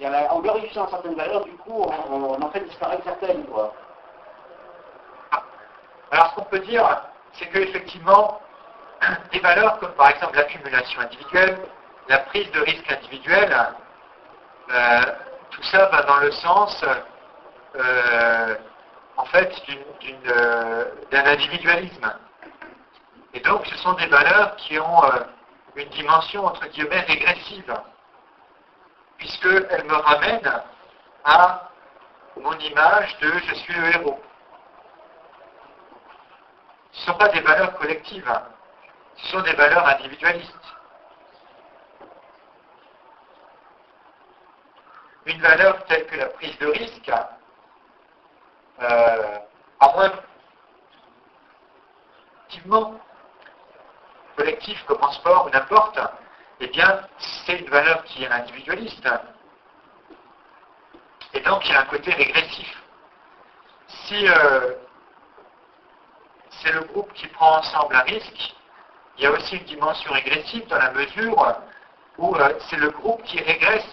La, en glorifiant certaines valeurs, du coup on, on en fait disparaître certaines, quoi. Alors, ce qu'on peut dire, c'est qu'effectivement, des valeurs comme par exemple l'accumulation individuelle, la prise de risque individuelle, euh, tout ça va dans le sens, euh, en fait, d'une, d'une, euh, d'un individualisme. Et donc, ce sont des valeurs qui ont euh, une dimension, entre guillemets, régressive, puisqu'elles me ramènent à mon image de « je suis le héros ». Ce ne sont pas des valeurs collectives, ce sont des valeurs individualistes. Une valeur telle que la prise de risque, euh, à moins effectivement collectif comme en sport ou n'importe, eh bien c'est une valeur qui est individualiste. Et donc il y a un côté régressif. Si euh, c'est le groupe qui prend ensemble un risque, il y a aussi une dimension régressive dans la mesure où euh, c'est le groupe qui régresse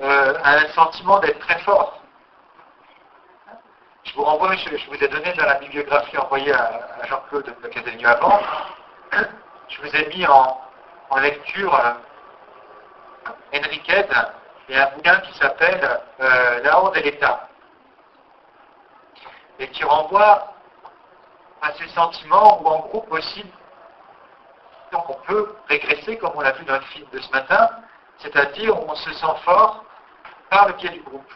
euh, à un sentiment d'être très fort. Je vous renvoie, je, je vous ai donné dans la bibliographie envoyée à, à Jean-Claude Casalegno avant, je vous ai mis en, en lecture euh, Enriquez et un bouquin qui s'appelle euh, La Horde et l'État, et qui renvoie à ces sentiments où en groupe aussi, donc on peut régresser comme on l'a vu dans le film de ce matin, c'est-à-dire où on se sent fort par le biais du groupe.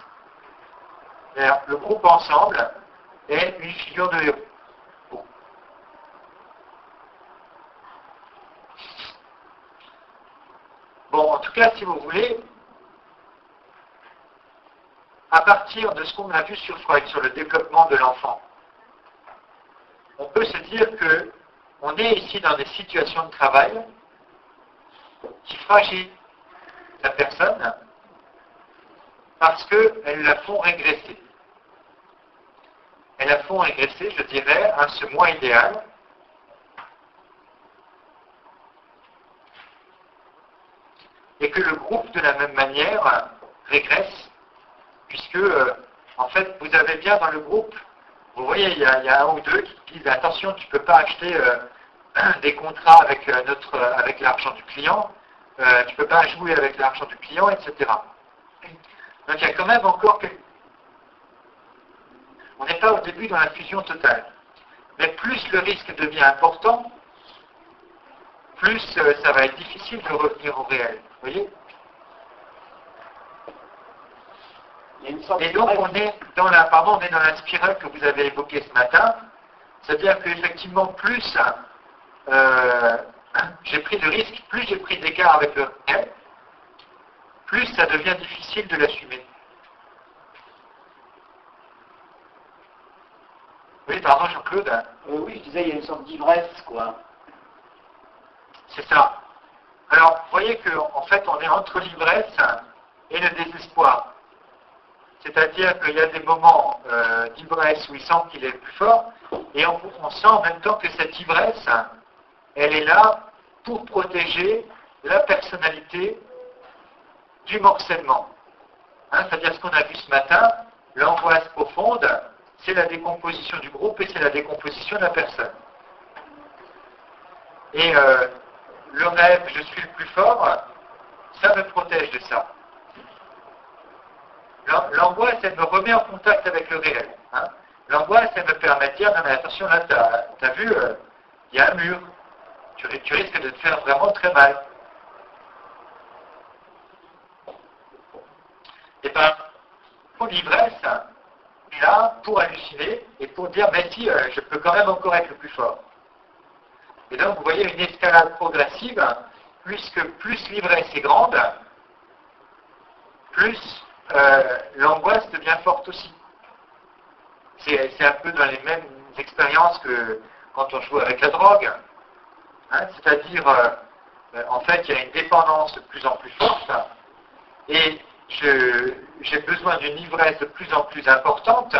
Alors, le groupe ensemble est une figure de héros. Bon. bon, en tout cas, si vous voulez, à partir de ce qu'on a vu sur Freud, sur le développement de l'enfant, on peut se dire qu'on est ici dans des situations de travail qui fragilisent la personne parce qu'elles la font régresser. Elles la font régresser, je dirais, à ce moi idéal et que le groupe, de la même manière, régresse puisque, euh, en fait, vous avez bien dans le groupe. Vous voyez, il y, a, il y a un ou deux qui disent « Attention, tu ne peux pas acheter euh, des contrats avec, euh, notre, euh, avec l'argent du client, euh, tu ne peux pas jouer avec l'argent du client, et cetera » Donc il y a quand même encore que... On n'est pas au début dans la fusion totale. Mais plus le risque devient important, plus euh, ça va être difficile de revenir au réel. Vous voyez ? Et donc on est dans la, pardon, on est dans la spirale que vous avez évoquée ce matin, c'est-à-dire qu'effectivement plus euh, j'ai pris de risques, plus j'ai pris d'écart avec le réel, plus ça devient difficile de l'assumer. Oui, pardon Jean-Claude. Euh, oui, je disais il y a une sorte d'ivresse, quoi. C'est ça. Alors, vous voyez qu'en fait, on est entre l'ivresse et le désespoir. C'est-à-dire qu'il y a des moments euh, d'ivresse où il semble qu'il est plus fort, et on, on sent en même temps que cette ivresse, elle est là pour protéger la personnalité du morcellement. Hein, c'est-à-dire ce qu'on a vu ce matin, l'angoisse profonde, c'est la décomposition du groupe et c'est la décomposition de la personne. Et euh, le rêve, je suis le plus fort, ça me protège de ça. L'angoisse, elle me remet en contact avec le réel. Hein. L'angoisse, elle me permet de dire, non mais attention, là, t'as vu, il euh, y a un mur. Tu, tu risques de te faire vraiment très mal. Et bien, pour l'ivresse, on est là pour halluciner et pour dire, mais si, euh, je peux quand même encore être le plus fort. Et donc, vous voyez une escalade progressive, puisque plus l'ivresse est grande, plus euh, l'angoisse devient forte aussi. C'est, c'est un peu dans les mêmes expériences que quand on joue avec la drogue. Hein, c'est-à-dire, euh, en fait, il y a une dépendance de plus en plus forte, et je, j'ai besoin d'une ivresse de plus en plus importante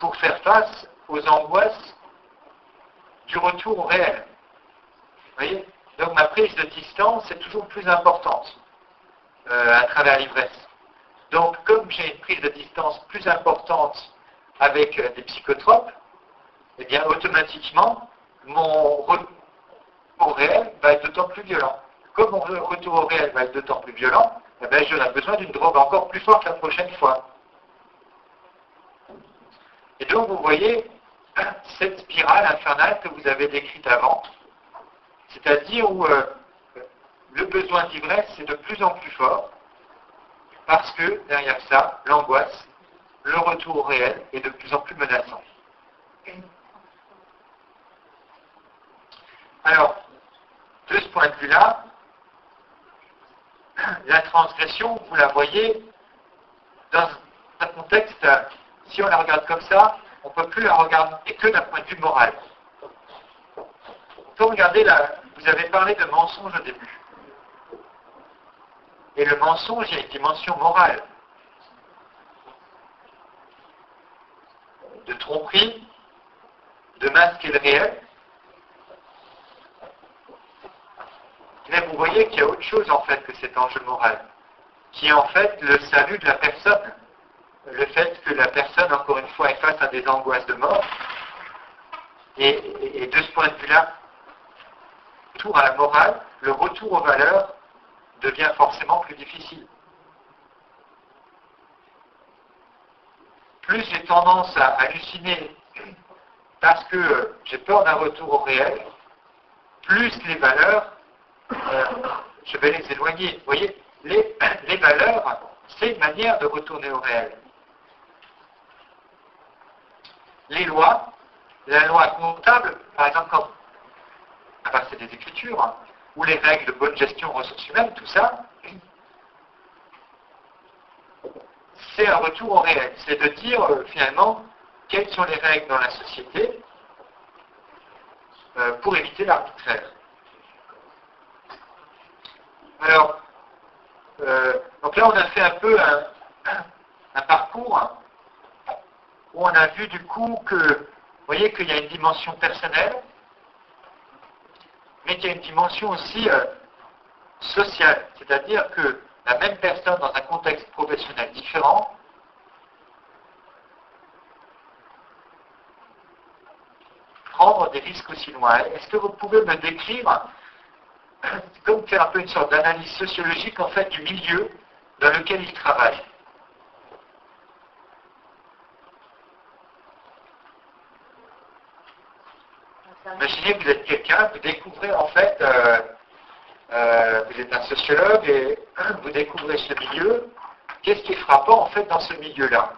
pour faire face aux angoisses du retour au réel. Vous voyez ? Donc ma prise de distance est toujours plus importante euh, à travers l'ivresse. Donc comme j'ai une prise de distance plus importante avec euh, des psychotropes, eh bien automatiquement, mon retour au réel va être d'autant plus violent. Comme mon retour au réel va être d'autant plus violent, eh bien j'aurai besoin d'une drogue encore plus forte la prochaine fois. Et donc vous voyez cette spirale infernale que vous avez décrite avant, c'est-à-dire où euh, le besoin d'ivresse est de plus en plus fort, parce que derrière ça, l'angoisse, le retour au réel est de plus en plus menaçant. Alors, de ce point de vue-là, la transgression, vous la voyez dans un contexte, si on la regarde comme ça, on ne peut plus la regarder que d'un point de vue moral. Quand vous regardez, là, vous avez parlé de mensonge au début. Et le mensonge, il y a une dimension morale. De tromperie, de masquer le réel. Mais vous voyez qu'il y a autre chose en fait que cet enjeu moral, qui est en fait le salut de la personne. Le fait que la personne, encore une fois, est face à des angoisses de mort. Et, et, et de ce point de vue-là, le retour à la morale, le retour aux valeurs devient forcément plus difficile. Plus j'ai tendance à halluciner parce que j'ai peur d'un retour au réel, plus les valeurs, euh, je vais les éloigner. Vous voyez, les, les valeurs, c'est une manière de retourner au réel. Les lois, la loi comptable, par exemple, quand on passe des Écritures, hein, ou les règles de bonne gestion ressources humaines, tout ça, c'est un retour au réel. C'est de dire, euh, finalement, quelles sont les règles dans la société euh, pour éviter l'arbitraire. Alors, euh, donc là, on a fait un peu un, un parcours, hein, où on a vu du coup que, vous voyez qu'il y a une dimension personnelle, mais qu'il y a une dimension aussi euh, sociale, c'est-à-dire que la même personne dans un contexte professionnel différent prendre des risques aussi loin. Est-ce que vous pouvez me décrire, comme faire un peu une sorte d'analyse sociologique en fait du milieu dans lequel il travaille ? Imaginez que vous êtes quelqu'un, vous découvrez en fait, euh, euh, vous êtes un sociologue et vous découvrez ce milieu, qu'est-ce qui est frappant en fait dans ce milieu-là ?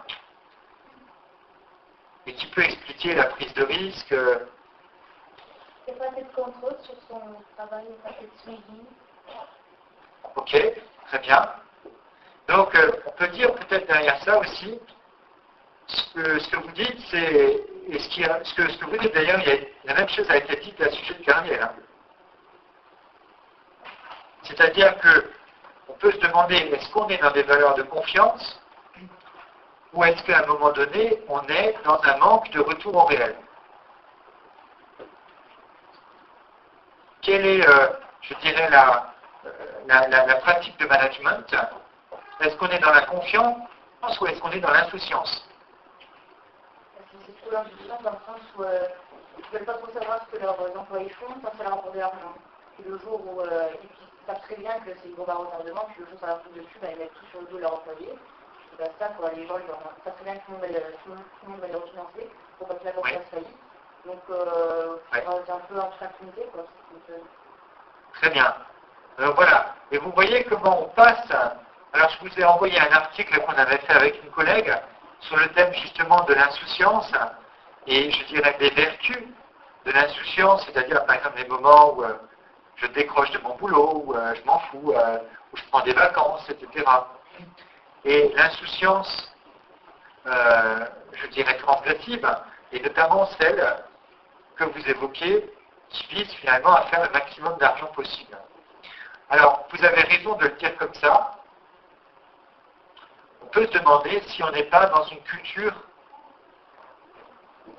Et qui peut expliquer la prise de risque ? C'est pas de contrôle sur son travail, pas de suivi. Ok, très bien. Donc euh, on peut dire peut-être derrière ça aussi, ce que, ce que vous dites, c'est... Et ce, qui a, ce, que, ce que vous dites d'ailleurs, il y a, la même chose a été dite à ce sujet de Kerviel. Hein. C'est-à-dire qu'on peut se demander, est-ce qu'on est dans des valeurs de confiance ou est-ce qu'à un moment donné, on est dans un manque de retour au réel? Quelle est, euh, je dirais, la, la, la, la pratique de management? Est-ce qu'on est dans la confiance ou est-ce qu'on est dans l'insouciance? C'est plutôt l'insouciance dans le sens où euh, ils ne veulent pas trop savoir ce que leurs employés font sans ça leur apporter l'argent. Et le jour où euh, ils savent très bien que c'est une bombe à retardement, puis le jour où ça leur fout dessus, bah, ils mettent tout sur le dos de leurs employés. Et bah, ça, quoi, les gens, ils savent très bien que tout le monde va les refinancer pour pas que la banque fasse faillite. Donc, euh, ouais. C'est un peu en continuité, quoi. Donc, euh... Très bien. Alors voilà. Et vous voyez comment on passe. Alors, je vous ai envoyé un article qu'on avait fait avec une collègue sur le thème justement de l'insouciance et je dirais des vertus de l'insouciance, c'est-à-dire par exemple les moments où euh, je décroche de mon boulot, où euh, je m'en fous, euh, où je prends des vacances, et cetera. Et l'insouciance, euh, je dirais transgressive, et notamment celle que vous évoquez, qui vise finalement à faire le maximum d'argent possible. Alors, vous avez raison de le dire comme ça. On peut se demander si on n'est pas dans une culture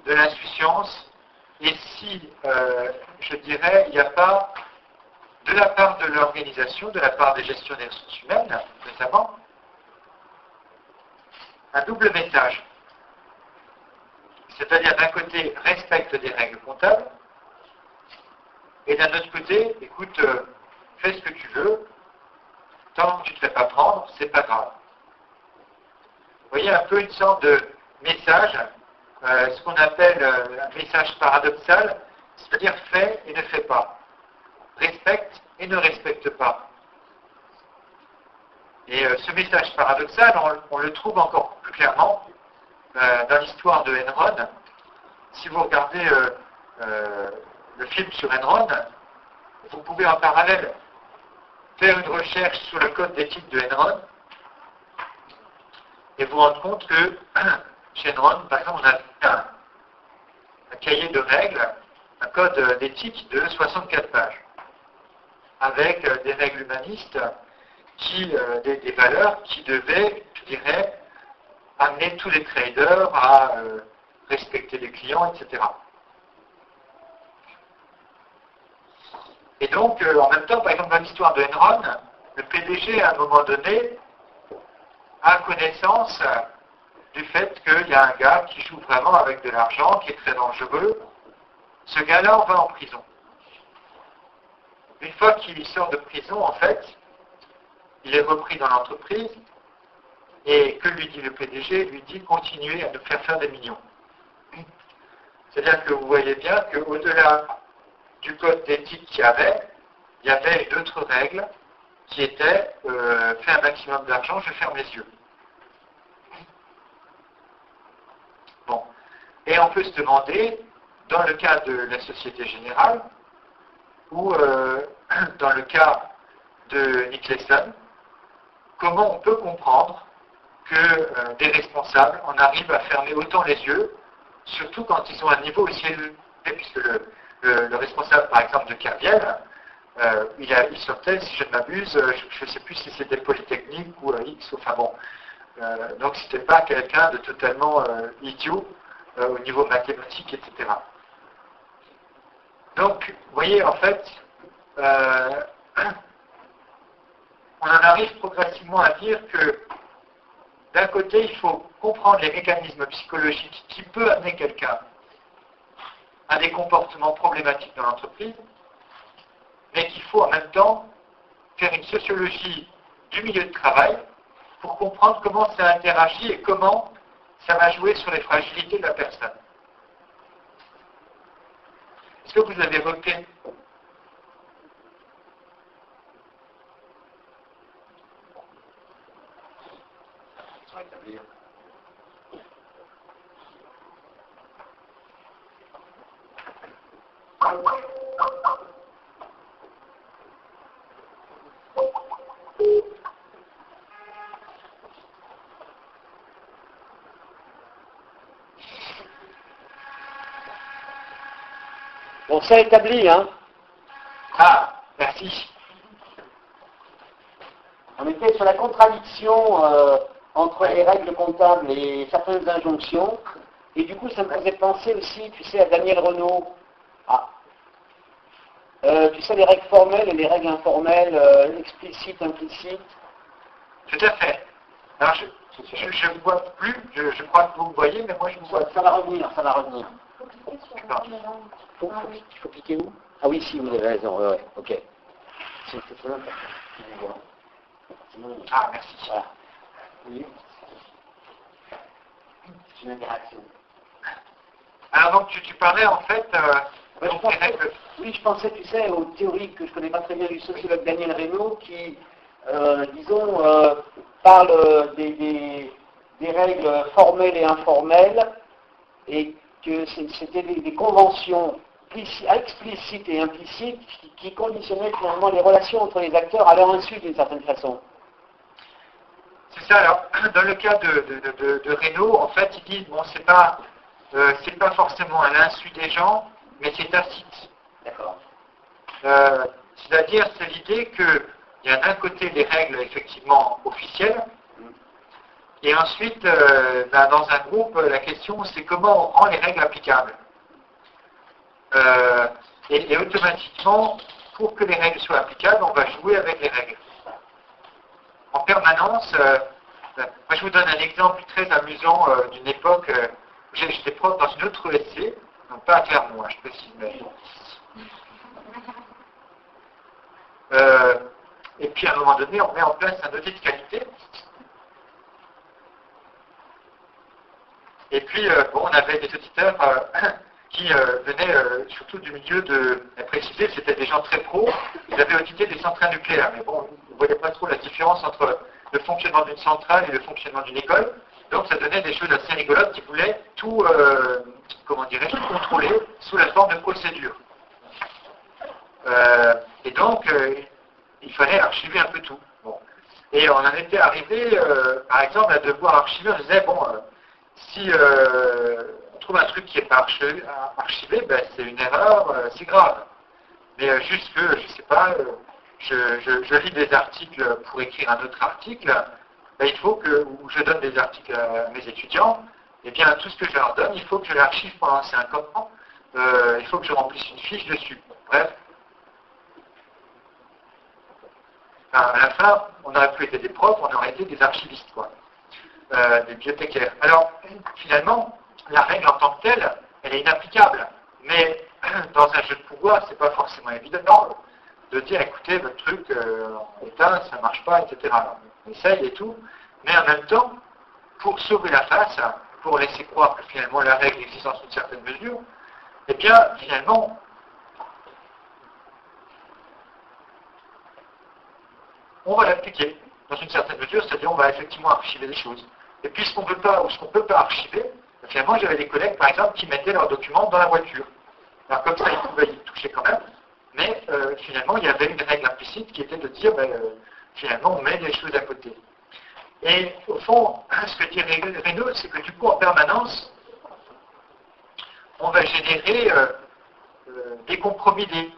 de l'insouciance et si, euh, je dirais, il n'y a pas, de la part de l'organisation, de la part des gestionnaires des ressources humaines, notamment, un double message. C'est-à-dire, d'un côté, respecte des règles comptables, et d'un autre côté, écoute, euh, fais ce que tu veux, tant que tu ne te fais pas prendre, c'est pas grave. Vous voyez un peu une sorte de message, euh, ce qu'on appelle euh, un message paradoxal, c'est-à-dire fais et ne fais pas, respecte et ne respecte pas. Et euh, ce message paradoxal, on, on le trouve encore plus clairement euh, dans l'histoire de Enron. Si vous regardez euh, euh, le film sur Enron, vous pouvez en parallèle faire une recherche sur le code d'éthique de Enron, et vous vous rendez compte que chez Enron, par exemple, on a un, un cahier de règles, un code d'éthique de soixante-quatre pages, avec des règles humanistes, qui, euh, des, des valeurs qui devaient, je dirais, amener tous les traders à euh, respecter les clients, et cetera. Et donc, euh, en même temps, par exemple, dans l'histoire de Enron, le P D G, à un moment donné, à connaissance du fait qu'il y a un gars qui joue vraiment avec de l'argent, qui est très dangereux, ce gars-là, on va en prison. Une fois qu'il sort de prison, en fait, il est repris dans l'entreprise, et que lui dit le P D G? Il lui dit « continuez à nous faire faire des millions ». C'est-à-dire que vous voyez bien qu'au-delà du code d'éthique qu'il y avait, il y avait une autre règle, qui était euh, « Fais un maximum d'argent, je ferme les yeux ». Bon. Et on peut se demander, dans le cas de la Société Générale, ou euh, dans le cas de Nick Leeson, comment on peut comprendre que euh, des responsables en arrivent à fermer autant les yeux, surtout quand ils ont un niveau aussi élevé, puisque le, le, le responsable, par exemple, de Kerviel, Euh, il, a, il sortait, si je ne m'abuse, euh, je ne sais plus si c'était Polytechnique ou euh, X, enfin bon. Euh, donc c'était pas quelqu'un de totalement euh, idiot euh, au niveau mathématique, et cetera. Donc, vous voyez, en fait, euh, on en arrive progressivement à dire que d'un côté, il faut comprendre les mécanismes psychologiques qui peuvent amener quelqu'un à des comportements problématiques dans l'entreprise, mais qu'il faut en même temps faire une sociologie du milieu de travail pour comprendre comment ça interagit et comment ça va jouer sur les fragilités de la personne. Est-ce que vous avez voté? On s'est établi, hein? Ah, merci. On était sur la contradiction euh, entre les règles comptables et certaines injonctions. Et du coup, ça me faisait penser aussi, tu sais, à Daniel Reynaud. Ah. Euh, tu sais, les règles formelles et les règles informelles, euh, explicites, implicites. Tout à fait. Alors, je ne vois plus, je, je crois que vous me voyez, mais moi je me vois. Ça va revenir, ça va revenir. Il faut, faut, faut cliquer où? Ah oui, si, vous avez raison, ouais, ouais, ok. C'est très important. Ah, merci. Voilà. Oui. C'est une interaction. Alors donc, tu, tu parlais en fait... Euh, ouais, je pensais, que... Oui, je pensais, tu sais, aux théories que je ne connais pas très bien du sociologue Daniel Reynaud qui, euh, disons, euh, parle des, des, des règles formelles et informelles et que c'était des, des conventions explicites et implicites qui, qui conditionnaient finalement les relations entre les acteurs à leur insu d'une certaine façon. C'est ça. Alors, dans le cas de, de, de, de Reynaud, en fait, ils disent, bon, c'est pas, euh, c'est pas forcément à l'insu des gens, mais c'est tacite. D'accord. Euh, c'est-à-dire, c'est l'idée que il y a d'un côté les règles, effectivement, officielles, mm. et ensuite, euh, ben, dans un groupe, la question, c'est comment on rend les règles applicables. Euh, et, et automatiquement, pour que les règles soient applicables, on va jouer avec les règles. En permanence, euh, moi je vous donne un exemple très amusant euh, d'une époque, euh, j'étais prof dans une autre E S C, donc pas à Clermont, hein, je précise. Mais... Euh, et puis à un moment donné, on met en place un audit de qualité. Et puis, euh, bon, on avait des auditeurs euh, qui euh, venaient euh, surtout du milieu de, à préciser, c'était des gens très pros, ils avaient audité des centrales nucléaires, mais bon, on ne voyait pas trop la différence entre le fonctionnement d'une centrale et le fonctionnement d'une école. Donc ça donnait des choses assez rigolotes qui voulaient tout, euh, comment dirais-je, tout contrôler sous la forme de procédure. Euh, et donc, euh, il fallait archiver un peu tout. Bon. Et on en était arrivé, euh, par exemple, à devoir archiver. On disait, bon, euh, si euh, on trouve un truc qui n'est pas archivé, ben, c'est une erreur, euh, c'est grave. Mais euh, juste que, je ne sais pas... Euh, Je, je, je lis des articles pour écrire un autre article, ben il faut que, ou je donne des articles à mes étudiants, et bien tout ce que je leur donne, il faut que je l'archive pendant cinq ans, euh, il faut que je remplisse une fiche dessus. Bref. Enfin, à la fin, on n'aurait plus été des profs, on aurait été des archivistes, quoi, euh, des bibliothécaires. Alors, finalement, la règle en tant que telle, elle est inapplicable, mais dans un jeu de pouvoir, c'est pas forcément évident. Non, de dire, écoutez, votre truc, euh, on éteint, ça ne marche pas, et cetera. On essaye et tout, mais en même temps, pour sauver la face, pour laisser croire que finalement la règle existe dans une certaine mesure, eh bien, finalement, on va l'appliquer dans une certaine mesure, c'est-à-dire on va effectivement archiver des choses. Et puis ce qu'on peut pas ou ce qu'on ne peut pas archiver, finalement j'avais des collègues, par exemple, qui mettaient leurs documents dans la voiture. Alors comme ça, ils pouvaient y toucher quand même. Mais euh, finalement, il y avait une règle implicite qui était de dire, ben, euh, finalement, on met les choses à côté. Et au fond, hein, ce que dit Reynaud, c'est que du coup, en permanence, on va générer euh, euh, des compromis, des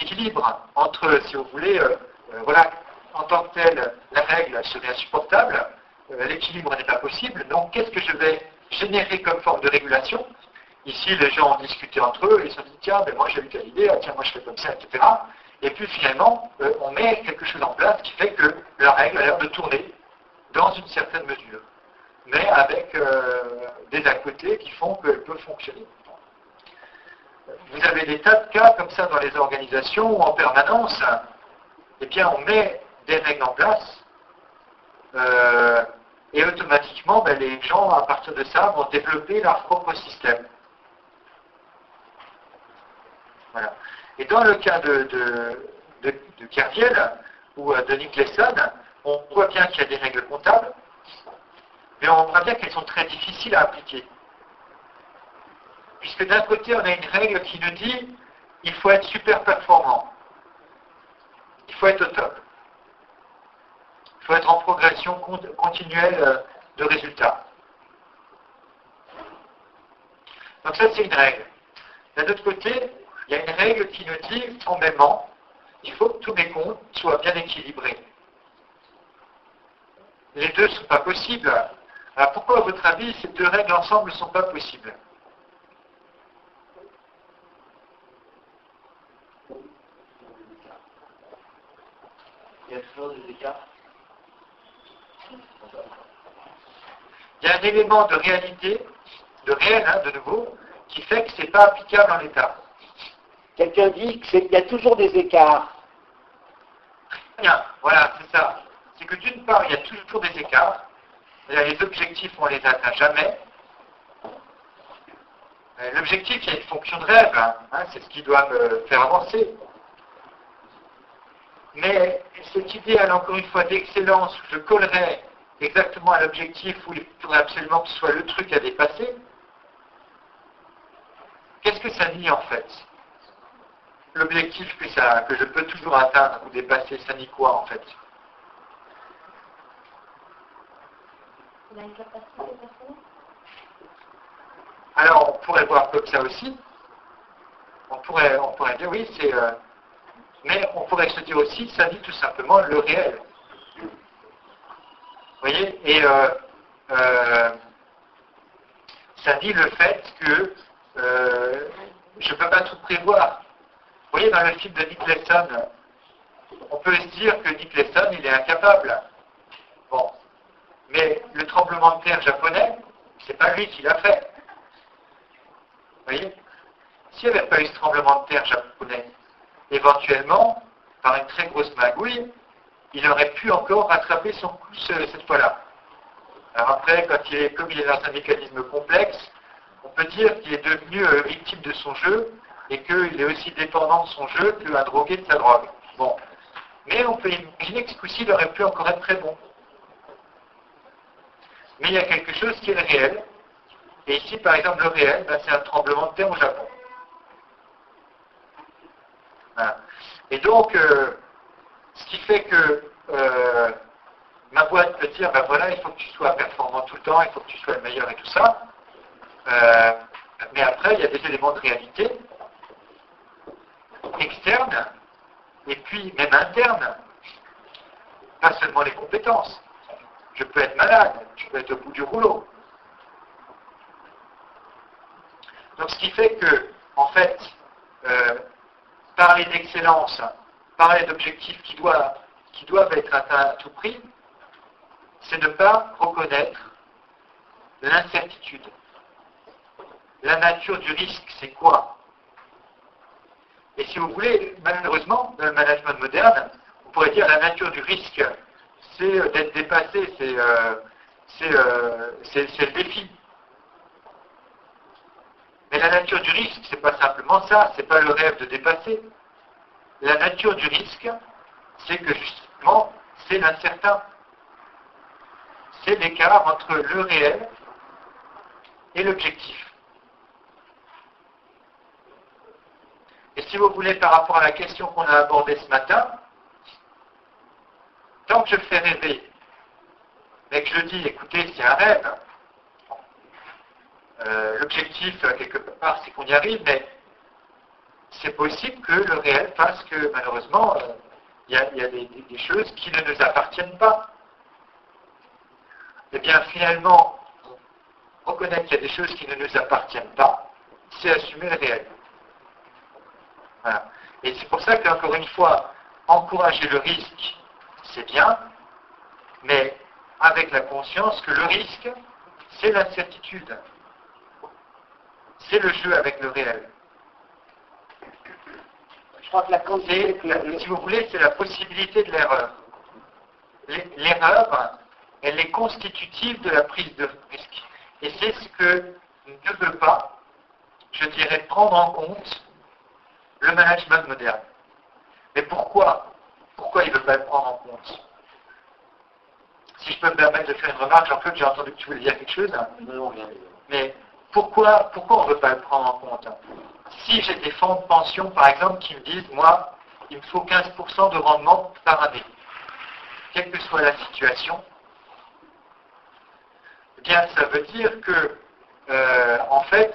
équilibres entre, si vous voulez, euh, euh, voilà, en tant que telle, la règle serait insupportable, euh, l'équilibre n'est pas possible, donc qu'est-ce que je vais générer comme forme de régulation ? Ici, les gens ont discuté entre eux, ils se sont dit, tiens, mais moi j'ai eu telle idée, ah, tiens, moi je fais comme ça, et cetera. Et puis finalement, euh, on met quelque chose en place qui fait que la règle a l'air de tourner dans une certaine mesure, mais avec euh, des à côté qui font qu'elle peut fonctionner. Vous avez des tas de cas comme ça dans les organisations où en permanence, eh bien, on met des règles en place. Euh, et automatiquement, ben, les gens, à partir de ça, vont développer leur propre système. Voilà. Et dans le cas de, de, de, de Kerviel ou de Nick Leeson, on voit bien qu'il y a des règles comptables, mais on voit bien qu'elles sont très difficiles à appliquer. Puisque d'un côté, on a une règle qui nous dit il faut être super performant, il faut être au top, il faut être en progression continuelle de résultats. Donc ça, c'est une règle. D'un autre côté, il y a une règle qui nous dit, formellement, il faut que tous les comptes soient bien équilibrés. Les deux ne sont pas possibles. Alors pourquoi, à votre avis, ces deux règles ensemble ne sont pas possibles? Il y a toujours des écarts. Il y a un élément de réalité, de réel, hein, de nouveau, qui fait que ce n'est pas applicable en l'état. Quelqu'un dit qu'il y a toujours des écarts. Bien, voilà, c'est ça. C'est que d'une part, il y a toujours des écarts. Les objectifs, on ne les atteint jamais. L'objectif, il y a une fonction de rêve. Hein, c'est ce qui doit me faire avancer. Mais cet idéal, encore une fois, d'excellence, où je collerai exactement à l'objectif, où il faudrait absolument que ce soit le truc à dépasser, qu'est-ce que ça nie en fait? L'objectif que, ça, que je peux toujours atteindre ou dépasser, ça nie quoi en fait? Alors on pourrait voir comme ça aussi. On pourrait, on pourrait dire oui, c'est... Euh, mais on pourrait se dire aussi, ça dit tout simplement le réel. Vous voyez? Et euh, euh, ça dit le fait que euh, je ne peux pas tout prévoir. Vous voyez, dans le film de Nick Leeson, on peut se dire que Nick Leeson, il est incapable. Bon. Mais le tremblement de terre japonais, c'est pas lui qui l'a fait. Vous voyez? S'il n'y avait pas eu ce tremblement de terre japonais, éventuellement, par une très grosse magouille, il aurait pu encore rattraper son coup cette fois-là. Alors après, quand il est, comme il est dans un mécanisme complexe, on peut dire qu'il est devenu euh, victime de son jeu et qu'il est aussi dépendant de son jeu qu'un drogué de sa drogue. Bon. Mais on peut imaginer que ce coup-ci, il aurait pu encore être très bon. Mais il y a quelque chose qui est le réel. Et ici, par exemple, le réel, ben, c'est un tremblement de terre au Japon. Voilà. Et donc, euh, ce qui fait que euh, ma boîte peut dire, ben voilà, il faut que tu sois performant tout le temps, il faut que tu sois le meilleur et tout ça. Euh, mais après, il y a des éléments de réalité externes et puis même internes. Pas seulement les compétences. Je peux être malade, je peux être au bout du rouleau. Donc, ce qui fait que, en fait, euh, parler d'excellence, parler d'objectifs qui doivent, qui doivent être atteints à tout prix, c'est ne pas reconnaître l'incertitude. La nature du risque, c'est quoi? Et si vous voulez, malheureusement, dans le management moderne, on pourrait dire la nature du risque, c'est d'être dépassé, c'est euh, euh, le défi. Mais la nature du risque, c'est pas simplement ça, c'est pas le rêve de dépasser. La nature du risque, c'est que justement, c'est l'incertain. C'est l'écart entre le réel et l'objectif. Et si vous voulez, par rapport à la question qu'on a abordée ce matin, tant que je fais rêver, mais que je dis, écoutez, c'est un rêve, Euh, l'objectif, quelque part, c'est qu'on y arrive, mais c'est possible que le réel fasse que, malheureusement, il euh, y a, y a des, des choses qui ne nous appartiennent pas. Eh bien, finalement, reconnaître qu'il y a des choses qui ne nous appartiennent pas, c'est assumer le réel. Voilà. Et c'est pour ça qu'encore une fois, encourager le risque, c'est bien, mais avec la conscience que le risque, c'est l'incertitude. C'est le jeu avec le réel. Je crois que la quantité, si vous voulez, c'est la possibilité de l'erreur. L'erreur, elle est constitutive de la prise de risque. Et c'est ce que ne veut pas, je dirais, prendre en compte le management moderne. Mais pourquoi? Pourquoi il ne veut pas le prendre en compte? Si je peux me permettre de faire une remarque, Jean-Claude, j'ai entendu que tu voulais dire quelque chose. Hein? Non, rien. Mais... Pourquoi, pourquoi on ne veut pas le prendre en compte? Si j'ai des fonds de pension, par exemple, qui me disent, moi, il me faut quinze pour cent de rendement par année, quelle que soit la situation, eh bien, ça veut dire que, euh, en fait,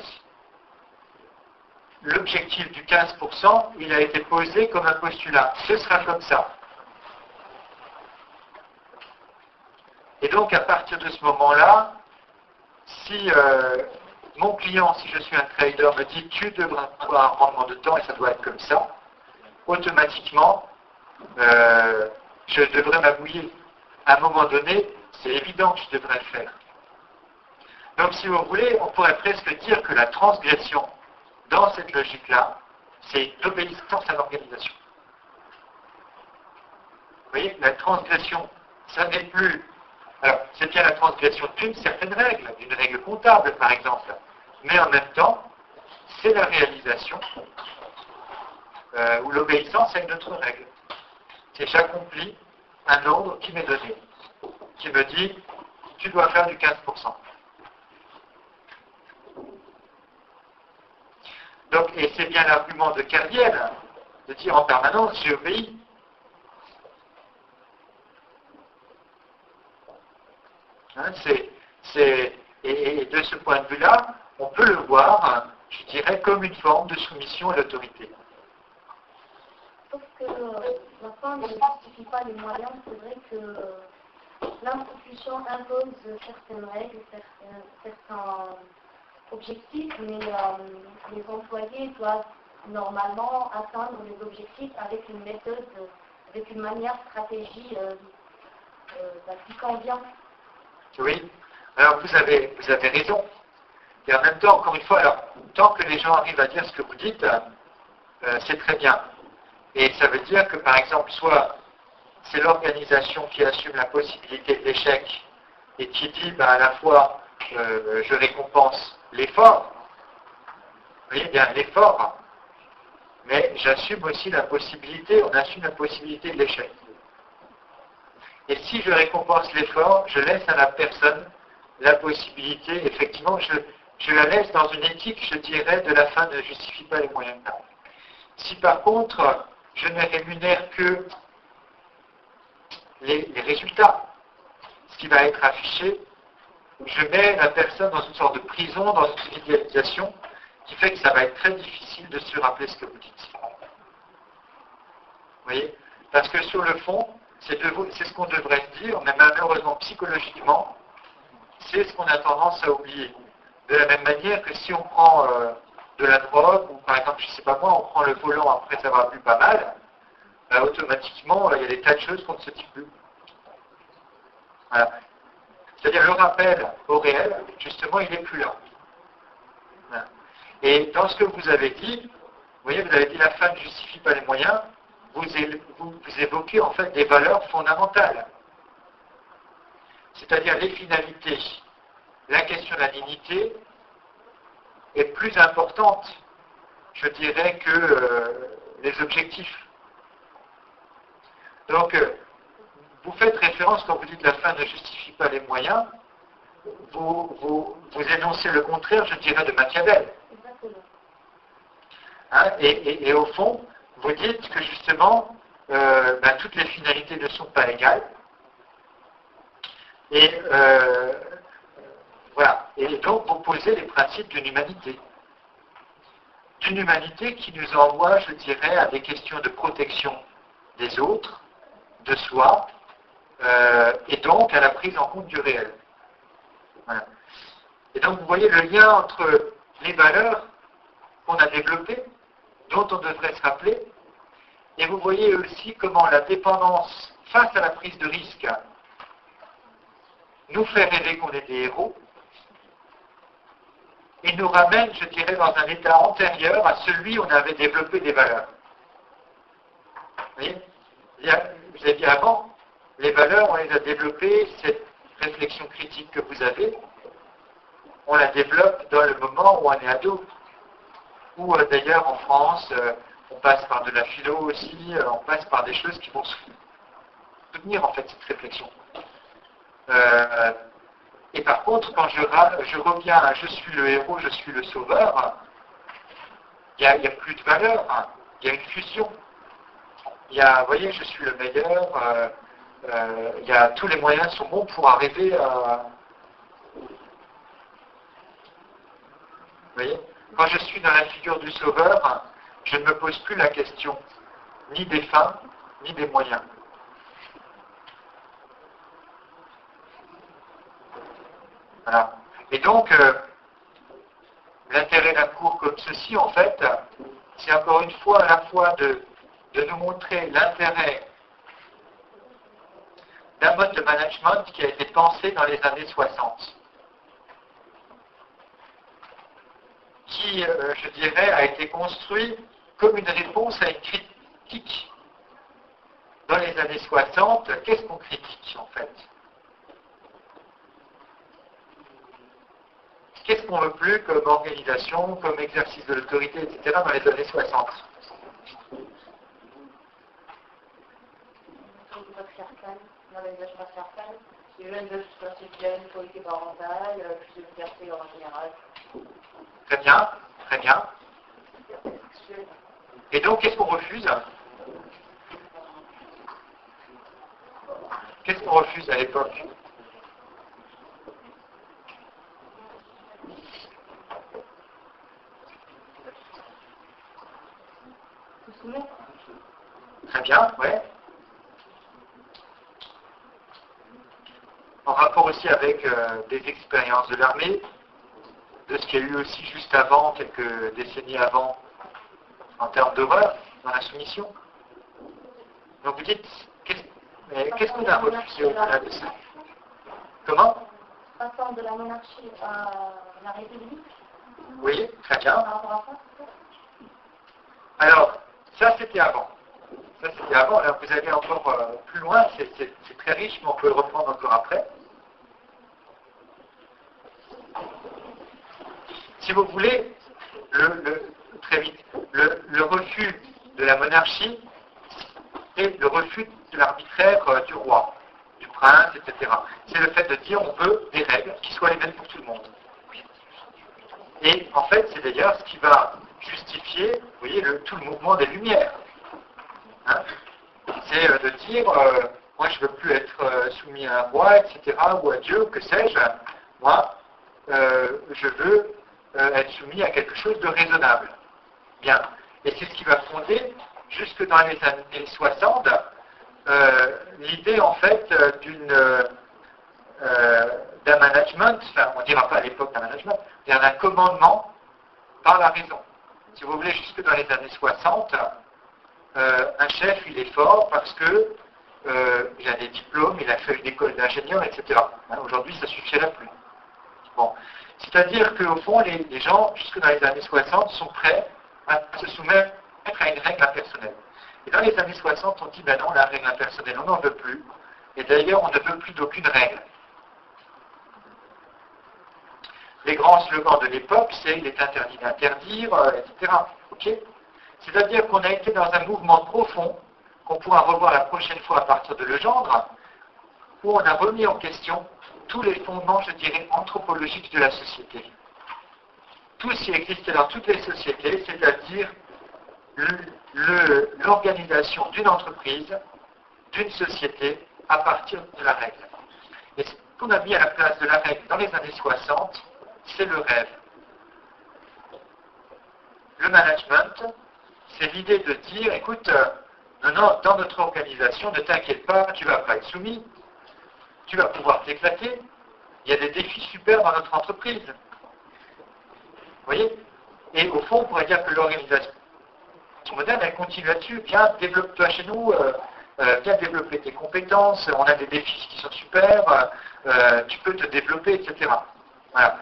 l'objectif du quinze pour cent, il a été posé comme un postulat. Ce sera comme ça. Et donc, à partir de ce moment-là, si euh, mon client, si je suis un trader, me dit « tu devras avoir un rendement de temps et ça doit être comme ça », automatiquement, euh, je devrais m'abouiller. À un moment donné, c'est évident que je devrais le faire. Donc, si vous voulez, on pourrait presque dire que la transgression, dans cette logique-là, c'est l'obéissance à l'organisation. Vous voyez, la transgression, ça n'est plus... Alors, c'est bien la transgression d'une certaine règle, d'une règle comptable, par exemple. Mais en même temps, c'est la réalisation euh, ou l'obéissance à une autre règle. C'est j'accomplis un ordre qui m'est donné, qui me dit, tu dois faire du quinze pour cent. Donc, et c'est bien l'argument de Kerviel, de dire en permanence, j'obéis. Hein, c'est, c'est, et, et de ce point de vue-là, on peut le voir, hein, je dirais, comme une forme de soumission à l'autorité. Sauf que euh, la fin ne justifie pas les moyens, c'est vrai que euh, l'institution impose certaines règles, certains... certains objectifs, mais euh, les employés doivent normalement atteindre les objectifs avec une méthode, avec une manière, stratégie euh, euh, bah, qui convient. Oui, alors vous avez, vous avez raison. Et en même temps, encore une fois, alors, tant que les gens arrivent à dire ce que vous dites, euh, c'est très bien. Et ça veut dire que, par exemple, soit c'est l'organisation qui assume la possibilité de l'échec et qui dit bah, à la fois euh, je récompense l'effort, vous voyez bien l'effort, mais j'assume aussi la possibilité, on assume la possibilité de l'échec. Et si je récompense l'effort, je laisse à la personne la possibilité, effectivement, je, je la laisse dans une éthique, je dirais, de la fin ne justifie pas les moyens. Si par contre, je ne rémunère que les, les résultats, ce qui va être affiché, je mets la personne dans une sorte de prison, dans une idéalisation, qui fait que ça va être très difficile de se rappeler ce que vous dites. Vous voyez? Parce que sur le fond, c'est ce qu'on devrait dire, mais malheureusement, psychologiquement, c'est ce qu'on a tendance à oublier. De la même manière que si on prend euh, de la drogue, ou par exemple, je ne sais pas moi, on prend le volant après avoir bu pas mal, bah, automatiquement, il y a des tas de choses qu'on ne se dit plus. Voilà. C'est-à-dire le rappel au réel, justement, il n'est plus là. Et dans ce que vous avez dit, vous voyez, vous avez dit la fin ne justifie pas les moyens, vous, vous, vous évoquez en fait des valeurs fondamentales. C'est-à-dire les finalités, la question de la dignité est plus importante, je dirais, que euh, les objectifs. Donc, euh, vous faites référence, quand vous dites la fin ne justifie pas les moyens, vous, vous, vous énoncez le contraire, je dirais, de Machiavel. Hein, et, et, et au fond, vous dites que justement, euh, ben, toutes les finalités ne sont pas égales. Et euh, voilà. Et donc, vous posez les principes d'une humanité. D'une humanité qui nous envoie, je dirais, à des questions de protection des autres, de soi, Euh, et donc à la prise en compte du réel. Voilà. Et donc vous voyez le lien entre les valeurs qu'on a développées, dont on devrait se rappeler, et vous voyez aussi comment la dépendance face à la prise de risque nous fait rêver qu'on est des héros, et nous ramène, je dirais, dans un état antérieur à celui où on avait développé des valeurs. Vous voyez, vous avez dit avant, les valeurs, on les a développées, cette réflexion critique que vous avez, on la développe dans le moment où on est ado. Ou euh, d'ailleurs en France, euh, on passe par de la philo aussi, euh, on passe par des choses qui vont soutenir en fait cette réflexion. Euh, et par contre, quand je, je reviens à « je suis le héros, je suis le sauveur », il n'y a plus de valeur, il y a une fusion. Il y a, vous voyez, je suis le meilleur... Euh, Euh, y a, tous les moyens sont bons pour arriver à... Vous voyez ? Quand je suis dans la figure du sauveur, je ne me pose plus la question ni des fins, ni des moyens. Voilà. Et donc, euh, l'intérêt d'un cours comme ceci, en fait, c'est encore une fois à la fois de, de nous montrer l'intérêt d'un mode de management qui a été pensé dans les années soixante. Qui, euh, je dirais, a été construit comme une réponse à une critique. Dans les années soixante, qu'est-ce qu'on critique, en fait ? Qu'est-ce qu'on ne veut plus comme organisation, comme exercice de l'autorité, et cetera dans les années soixante ? Les jeunes veulent se faire une autorité parentale, plus de liberté en général. Très bien, très bien. Et donc, qu'est-ce qu'on refuse ? Qu'est-ce qu'on refuse à l'époque ? Très bien, ouais. En rapport aussi avec euh, des expériences de l'armée, de ce qu'il y a eu aussi juste avant, quelques décennies avant, en termes d'horreur, dans la soumission. Donc vous dites, qu'est-ce, mais qu'est-ce qu'on a refusé au-delà de ça ? Comment ? Passant de la monarchie à la République. Oui, très bien. Alors, ça c'était avant. Ça c'était avant, alors vous allez encore euh, plus loin, c'est, c'est, c'est très riche, mais on peut le reprendre encore après. Si vous voulez, le, le, très vite, le, le refus de la monarchie et le refus de l'arbitraire euh, du roi, du prince, et cetera. C'est le fait de dire on veut des règles qui soient les mêmes pour tout le monde. Et en fait, c'est d'ailleurs ce qui va justifier, vous voyez, le, tout le mouvement des Lumières. Hein, c'est euh, de dire euh, moi je ne veux plus être euh, soumis à un roi, et cetera, ou à Dieu, que sais-je, moi euh, je veux euh, être soumis à quelque chose de raisonnable. Bien. Et c'est ce qui va fonder, jusque dans les années soixante, euh, l'idée en fait d'une euh, d'un management, enfin on ne dira pas à l'époque d'un management, mais d'un commandement par la raison. Si vous voulez, jusque dans les années soixante, Euh, un chef, il est fort parce que euh, il a des diplômes, il a fait une école d'ingénieur, et cetera. Hein, aujourd'hui, ça ne suffirait plus. Bon. C'est-à-dire qu'au fond, les, les gens, jusque dans les années soixante, sont prêts à se soumettre à une règle impersonnelle. Et dans les années soixante, on dit, ben non, la règle impersonnelle, on n'en veut plus. Et d'ailleurs, on ne veut plus d'aucune règle. Les grands slogans de l'époque, c'est « il est interdit d'interdire euh, », et cetera. Ok ? C'est-à-dire qu'on a été dans un mouvement profond, qu'on pourra revoir la prochaine fois à partir de Legendre, où on a remis en question tous les fondements, je dirais, anthropologiques de la société. Tout ce qui existait dans toutes les sociétés, c'est-à-dire le, le, l'organisation d'une entreprise, d'une société, à partir de la règle. Et ce qu'on a mis à la place de la règle dans les années soixante, c'est le rêve. Le management, c'est l'idée de dire, écoute, euh, non, dans notre organisation, ne t'inquiète pas, tu ne vas pas être soumis, tu vas pouvoir t'éclater, il y a des défis super dans notre entreprise. Vous voyez ? Et au fond, on pourrait dire que l'organisation moderne, elle continue là-dessus, viens, développe-toi chez nous, euh, euh, viens développer tes compétences, on a des défis qui sont super, euh, tu peux te développer, et cetera. Voilà.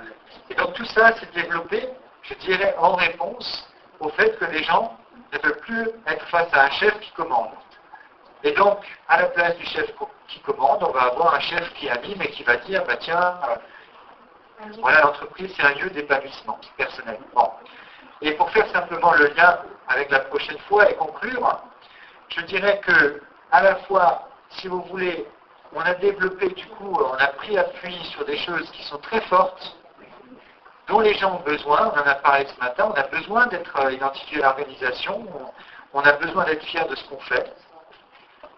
Et donc tout ça, c'est développé, je dirais, en réponse au fait que les gens ne veut plus être face à un chef qui commande. Et donc, à la place du chef qui commande, on va avoir un chef qui anime et qui va dire, bah tiens, euh, voilà, l'entreprise, c'est un lieu d'épanouissement personnel. Bon. Et pour faire simplement le lien avec la prochaine fois et conclure, je dirais que, à la fois, si vous voulez, on a développé, du coup, on a pris appui sur des choses qui sont très fortes, dont les gens ont besoin, on en a parlé ce matin, on a besoin d'être identifié à l'organisation, on a besoin d'être fier de ce qu'on fait,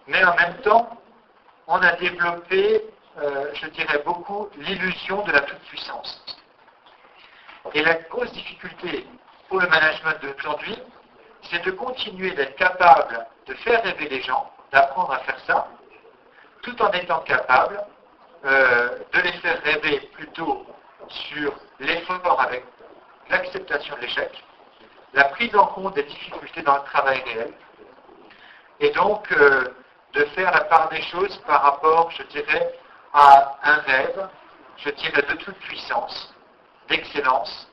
mais en même temps, on a développé, euh, je dirais beaucoup, l'illusion de la toute-puissance. Et la grosse difficulté pour le management d'aujourd'hui, c'est de continuer d'être capable de faire rêver les gens, d'apprendre à faire ça, tout en étant capable euh, de les faire rêver plutôt sur l'effort avec l'acceptation de l'échec, la prise en compte des difficultés dans le travail réel, et donc euh, de faire la part des choses par rapport, je dirais, à un rêve, je dirais, de toute puissance, d'excellence,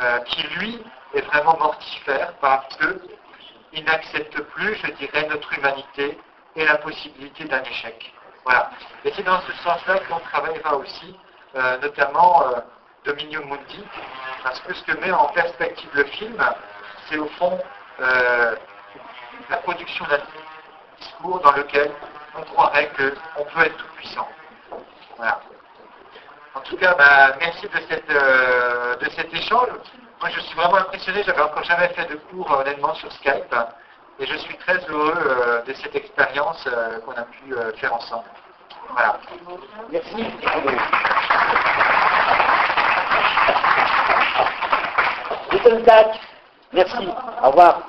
euh, qui lui est vraiment mortifère parce qu'il n'accepte plus, je dirais, notre humanité et la possibilité d'un échec. Voilà. Et c'est dans ce sens-là qu'on travaillera aussi, euh, notamment euh, Dominium Mundi, parce que ce que met en perspective le film, c'est au fond euh, la production d'un discours dans lequel on croirait qu'on peut être tout puissant. Voilà. En tout cas, bah, merci de, cette, euh, de cet échange. Moi, je suis vraiment impressionné. J'avais encore jamais fait de cours, honnêtement, sur Skype. Et je suis très heureux euh, de cette expérience euh, qu'on a pu euh, faire ensemble. Voilà. Merci. Merci. Au revoir.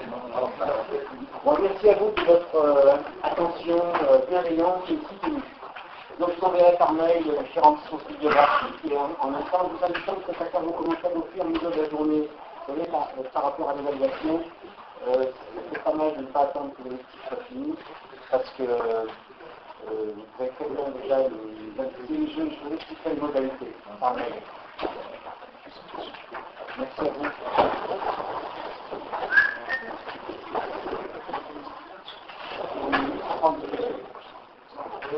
Bon, merci à vous de votre euh, attention euh, bienveillante et soutenue. Donc je t'enverrai par mail euh, différentes sources bibliographiques et en, en instant, nous invitons que chacun vous commentaires au fur et à mesure de la journée par, par rapport à l'évaluation. Euh, c'est pas mal de ne pas attendre que le métier soit fini parce que euh, vous avez très bien déjà les, les jeux, je vous expliquerai les modalités par mail. Merci à vous. Que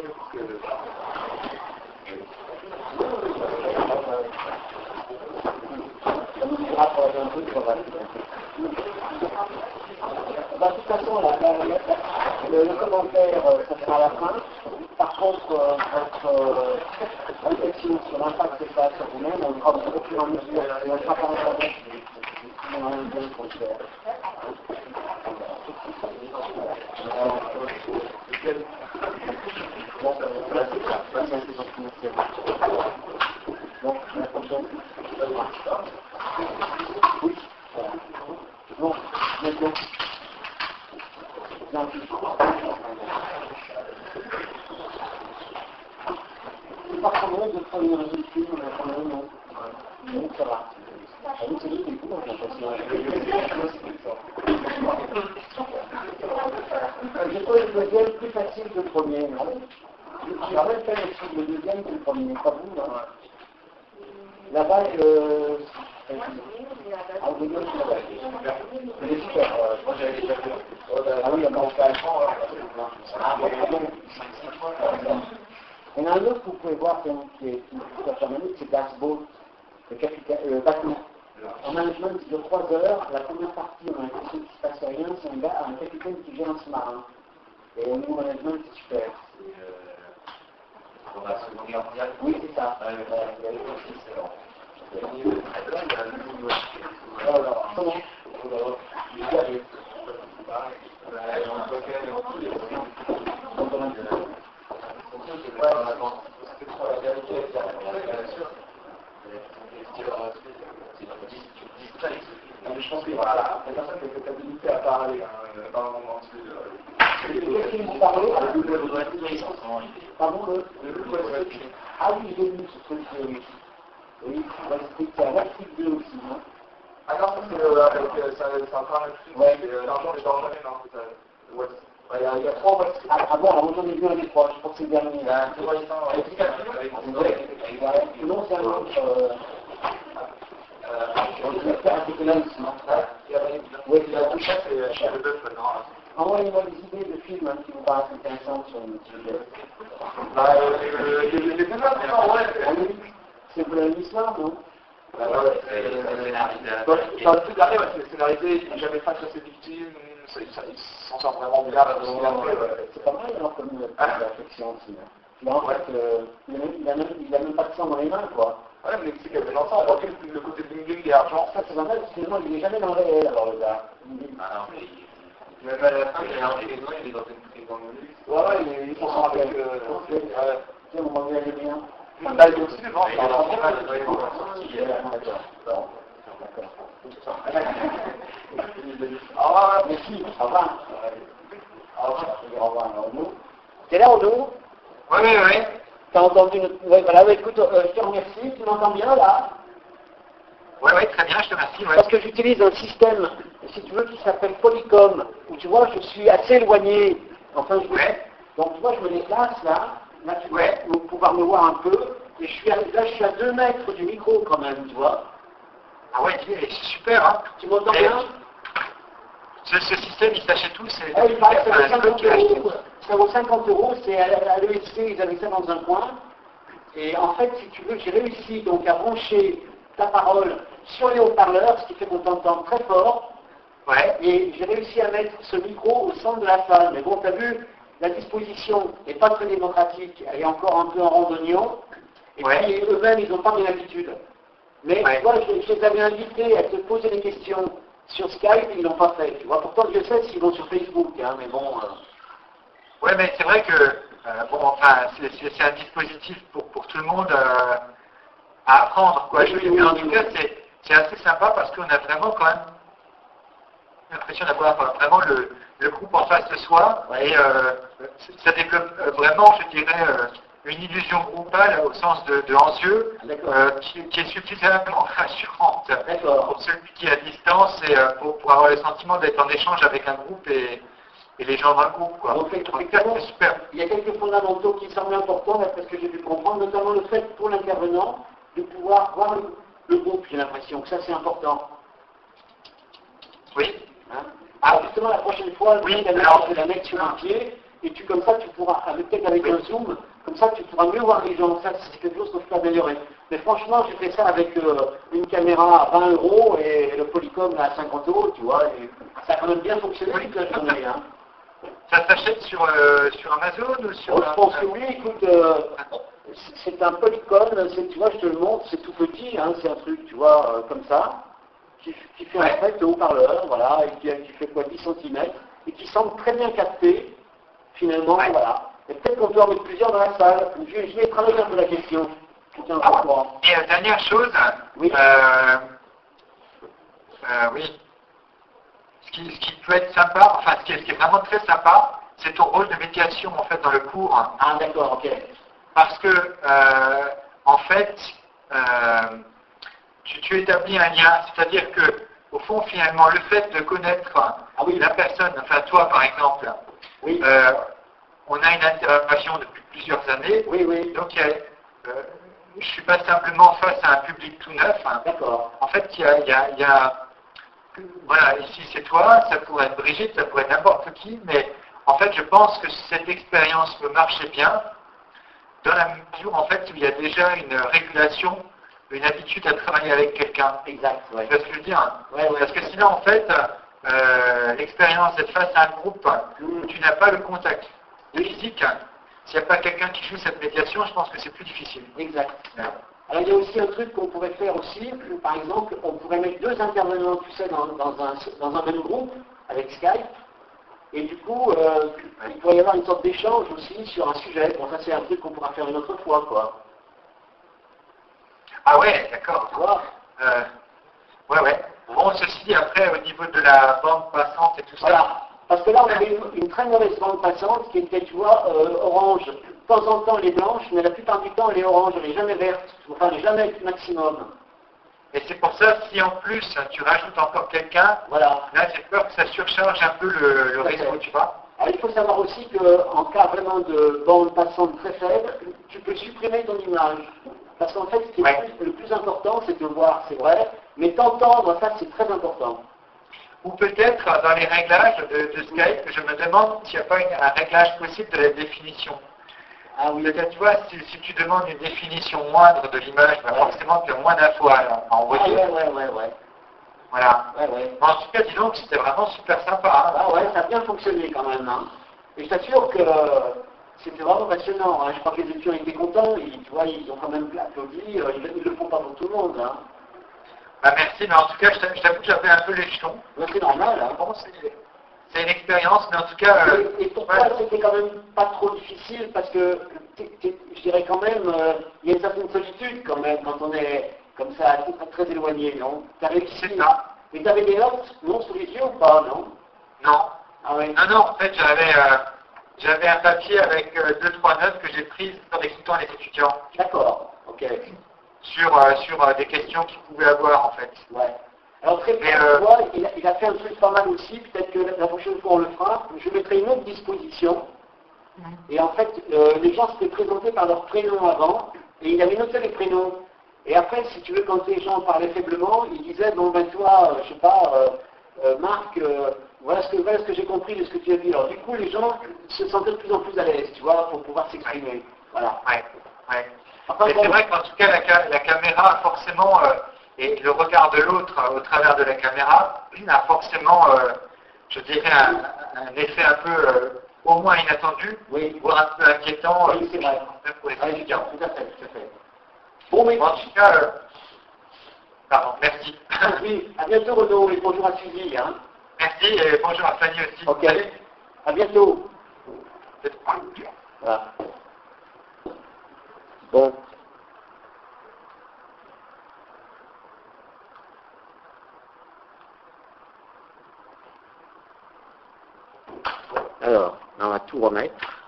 bah, de toute façon, la, la, le, le commentaire, euh, ça sera à la fin. Par contre, euh, votre réflexion euh, sur l'impact que ça a sur vous-même, on prend au fur et à mesure, et on ne sera pas en train de bien le contraire. Donc, la prochaine. Oui. Bon, maintenant. Non, c'est pas quand même de premier résultat, mais quand même, non. Donc, ça va. Vous savez, c'est cool, j'ai l'impression. Je trouve le deuxième plus facile que le premier, non? J'ai même fait le deuxième que le premier, pas vous, non? Là-bas, le... Ah oui, non, c'est super. Moi, j'avais déjà fait. Ah oui, on commence à l'enfant. Ah bon, il y en a un autre que vous pouvez voir, qui est super permanente, c'est Gasbo, le capitaine, le bâton. En management de trois heures, la première partie, on a l'impression qu'il ne se passe rien, c'est un gars, un capitaine qui gère un sous-marin. Et au niveau management, c'est super. C'est la Seconde Guerre mondiale. Oui, c'est ça. Il y a eu aussi, c'est bon. Il y a eu très bien, il y a eu aussi. Alors, comment ? Il y a eu. Pareil. On peut faire les retours, les retours. On peut faire les retours. C'est quoi en avant ? C'est quoi la vérité ? Bien sûr. Je pense que voilà, la personne a cette habilité à parler. Qu'est-ce que vous parlez ? Pardon ? Ah oui, j'ai lu ce truc. Oui, c'est un article deux aussi. Ah non, c'est un parle. L'argent n'est pas en jamais. Il y a trois voitures. Ah bon, alors j'en ai vu un des trois, je crois que c'est le dernier. Il y a un peu de temps. Non, c'est un autre. On va faire un peu de l'un ici. Oui, c'est la bouche, c'est la chair de bœuf. Envoyez-moi des idées de films qui vous paraissent intéressantes sur le sujet. Bah, les deux là, ouais. C'est pour l'histoire, non ? Bah ouais, c'est scénarisé. Enfin, tout l'arrêt, c'est scénarisé, il n'est jamais face à ses victimes. Ils s'en sortent vraiment bien. C'est pas mal alors comme l'affection aussi. En fait, il n'a même pas de sang dans les mains, quoi. Ouais, mais c'est qu'elle fait l'ensemble. On voit le côté de l'ingling et l'argent. Ça, c'est normal, parce que finalement, il n'est jamais dans le réel, alors le gars. Ah non, mais il est à la fin, il est dans le luxe. Ouais, il s'en sort avec... Tiens, on m'en vient les liens. Bah, il est aussi devant. Il est dans le réel. D'accord. D'accord. temps. Ils me disent au revoir, mais si, au revoir. Au revoir, je dis au revoir, alors nous. T'es là, Odo? Oui, oui, oui. T'as entendu notre... Oui, voilà, oui, écoute, euh, je te remercie, tu m'entends bien, là? Oui, oui, très bien, je te remercie, ouais. Parce que j'utilise un système, si tu veux, qui s'appelle Polycom, où tu vois, je suis assez éloigné. Enfin, je... Ouais. Donc, tu vois, je me déplace, là, naturellement, pour pouvoir me voir un peu. Et je suis à... là, je suis à deux mètres du micro, quand même, tu vois. Ah ouais, c'est super, hein. Tu m'entends bien? Ce, ce système, il s'achète tout, c'est... Ah, il paraît que ça vaut cinquante euros, ça vaut cinquante euros, c'est à, à l'E S C, ils avaient ça dans un coin. Et en fait, si tu veux, j'ai réussi donc à brancher ta parole sur les haut-parleurs, ce qui fait qu'on t'entend très fort. Ouais. Et j'ai réussi à mettre ce micro au centre de la salle. Mais bon, t'as vu, la disposition n'est pas très démocratique, elle est encore un peu en randonnion. Et ouais. Puis eux-mêmes, ils n'ont pas bien l'habitude. Mais ouais. Tu vois, je, je les avais invités à te poser des questions sur Skype, ils l'ont pas fait. Tu vois, pourtant, je sais s'ils vont sur Facebook, hein, mais bon... Euh... Oui, mais c'est vrai que, euh, bon, enfin, c'est un dispositif pour, pour tout le monde euh, à apprendre, quoi. Oui, je oui, oui, en oui, tout oui. cas, c'est assez sympa parce qu'on a vraiment, quand même, l'impression d'avoir enfin, vraiment le, le groupe en face de soi. Oui. Et euh, ça développe euh, vraiment, je dirais... Euh, une illusion groupale au sens de, de anxieux, euh, qui, qui est suffisamment rassurante pour celui qui est à distance et euh, pour, pour avoir le sentiment d'être en échange avec un groupe et, et les gens d'un groupe. Quoi. Donc, c'est super. Il y a quelques fondamentaux qui semblent importants, parce que j'ai pu comprendre, notamment le fait pour l'intervenant de pouvoir voir le, le groupe, j'ai l'impression que ça c'est important. Oui. Hein? Alors justement la prochaine fois, oui, alors, je vais la mettre sur un pied, et tu comme ça tu pourras, peut-être avec oui. un zoom, comme ça, tu pourras mieux voir les gens. Ça, c'est quelque chose qu'on peut améliorer. Mais franchement, j'ai fait ça avec euh, une caméra à vingt euros et le Polycom à cinquante euros, tu vois. Et ça a quand même bien fonctionné toute la journée. Hein. Ça s'achète sur, euh, sur Amazon ou sur... Oh, je pense que oui, écoute, euh, c'est un Polycom, tu vois, je te le montre, c'est tout petit, hein, c'est un truc, tu vois, euh, comme ça, qui, qui fait ouais. en fait haut-parleur, voilà, et qui, qui fait quoi, dix centimètres, et qui semble très bien capté, finalement, ouais. voilà. Et peut-être qu'on peut en mettre plusieurs dans la salle. Je, je vais travailler un peu la question. Ah, et euh, dernière chose, oui. Euh, euh, oui. Ce, qui, ce qui peut être sympa, enfin ce qui est, ce qui est vraiment très sympa, c'est ton rôle de médiation en fait dans le cours. Ah d'accord, ok. Parce que euh, en fait, euh, tu, tu établis un lien, c'est-à-dire que au fond finalement le fait de connaître ah, oui. la personne, enfin toi par exemple. Oui. Euh, On a une interaction depuis plusieurs années, oui, oui. donc a, euh, je ne suis pas simplement face à un public tout neuf. Hein. D'accord. En fait, il y a, y a, y a voilà, ici c'est toi, ça pourrait être Brigitte, ça pourrait être n'importe qui, mais en fait, je pense que cette expérience me marchait bien dans la mesure en fait où il y a déjà une régulation, une habitude à travailler avec quelqu'un. Exact. Ouais. C'est ce que je veux dire. Ouais, ouais. Parce que sinon, en fait, euh, l'expérience d'être face à un groupe, mmh. tu n'as pas le contact. De physique, hein. S'il n'y a pas quelqu'un qui joue cette médiation, je pense que c'est plus difficile. Exact. Ouais. Alors il y a aussi un truc qu'on pourrait faire aussi, par exemple, on pourrait mettre deux intervenants, tu sais, dans, dans, un, dans un même groupe, avec Skype, et du coup, euh, il pourrait y avoir une sorte d'échange aussi sur un sujet. Bon, ça c'est un truc qu'on pourra faire une autre fois, quoi. Ah ouais, d'accord. Tu vois ? Euh, ouais, ouais. Bon, ceci, après, au niveau de la bande passante et tout voilà. ça... Parce que là, on avait une, une très mauvaise bande passante qui était, tu vois, euh, orange. De temps en temps, elle est blanche, mais la plupart du temps, elle est orange. Elle n'est jamais verte. Enfin, elle n'est jamais maximum. Et c'est pour ça, si en plus, tu rajoutes encore quelqu'un, voilà. là, j'ai peur que ça surcharge un peu le, le réseau, tu vois. Alors, il faut savoir aussi qu'en cas vraiment de bande passante très faible, tu peux supprimer ton image. Parce qu'en fait, ce qui est ouais. le plus important, c'est de voir, c'est vrai, mais t'entendre, ça, c'est très important. Ou peut-être dans les réglages de, de Skype, je me demande s'il n'y a pas une, un réglage possible de la définition. Ah oui. Peut-être, tu vois, si, si tu demandes une définition moindre de l'image, ouais. forcément tu as moins d'infos à envoyer. Ah, ouais, ouais, ouais, ouais. Voilà. Ouais, ouais. En tout cas, dis donc, c'était vraiment super sympa. Hein, ah ouais, ça a bien fonctionné quand même. Hein. Et je t'assure que euh, c'était vraiment passionnant. Hein. Je crois que les étudiants étaient contents. Ils, tu vois, ils ont quand même applaudi. Ils ne le font pas pour tout le monde. Hein. Bah merci, mais en tout cas, je t'avoue que j'avais un peu les jetons. C'est normal, hein. Bon, c'est une expérience, mais en tout cas... Euh, et, et pour toi, ouais. c'était quand même pas trop difficile, parce que, t'es, t'es, je dirais quand même, euh, il y a une certaine solitude quand même, quand on est comme ça, très, très éloigné, non? T'as réussi, Mais t'avais des notes, non, sous les yeux ou pas, non? Non. Ah oui. Non, non, en fait, j'avais euh, j'avais un papier avec euh, deux, trois notes que j'ai prises en expliquant à les étudiants. D'accord, ok. Sur, euh, sur euh, des questions qu'ils pouvaient avoir, en fait. Ouais. Alors, très bien, euh... il, il a fait un truc pas mal aussi, peut-être que la, la prochaine fois on le fera, je mettrai une autre disposition. Mmh. Et en fait, euh, les gens s'étaient présentés par leur prénom avant, et il avait noté les prénoms. Et après, si tu veux, quand les gens parlaient faiblement, ils disaient, bon ben toi, euh, je sais pas, euh, euh, Marc, euh, voilà ce que, voilà ce que j'ai compris de ce que tu as dit. Alors du coup, les gens se sentaient de plus en plus à l'aise, tu vois, pour pouvoir s'exprimer. Ouais. Voilà. Ouais, ouais. Enfin, bon, c'est vrai qu'en tout cas, la, ca la caméra, forcément, euh, et le regard de l'autre euh, au travers de la caméra, a forcément, euh, je dirais, un, un effet un peu, euh, au moins inattendu, oui, voire un peu inquiétant, oui, c'est vrai. Pour les étudiants. Tout à fait, tout à fait. Bon, mais... En tout cas, euh... pardon, merci. Oui, à bientôt, Renaud, et bonjour à Sylvie. Hein. Merci, et bonjour à Fanny aussi. Ok, allez. À bientôt. Voilà. Bon. Alors, on va tout remettre.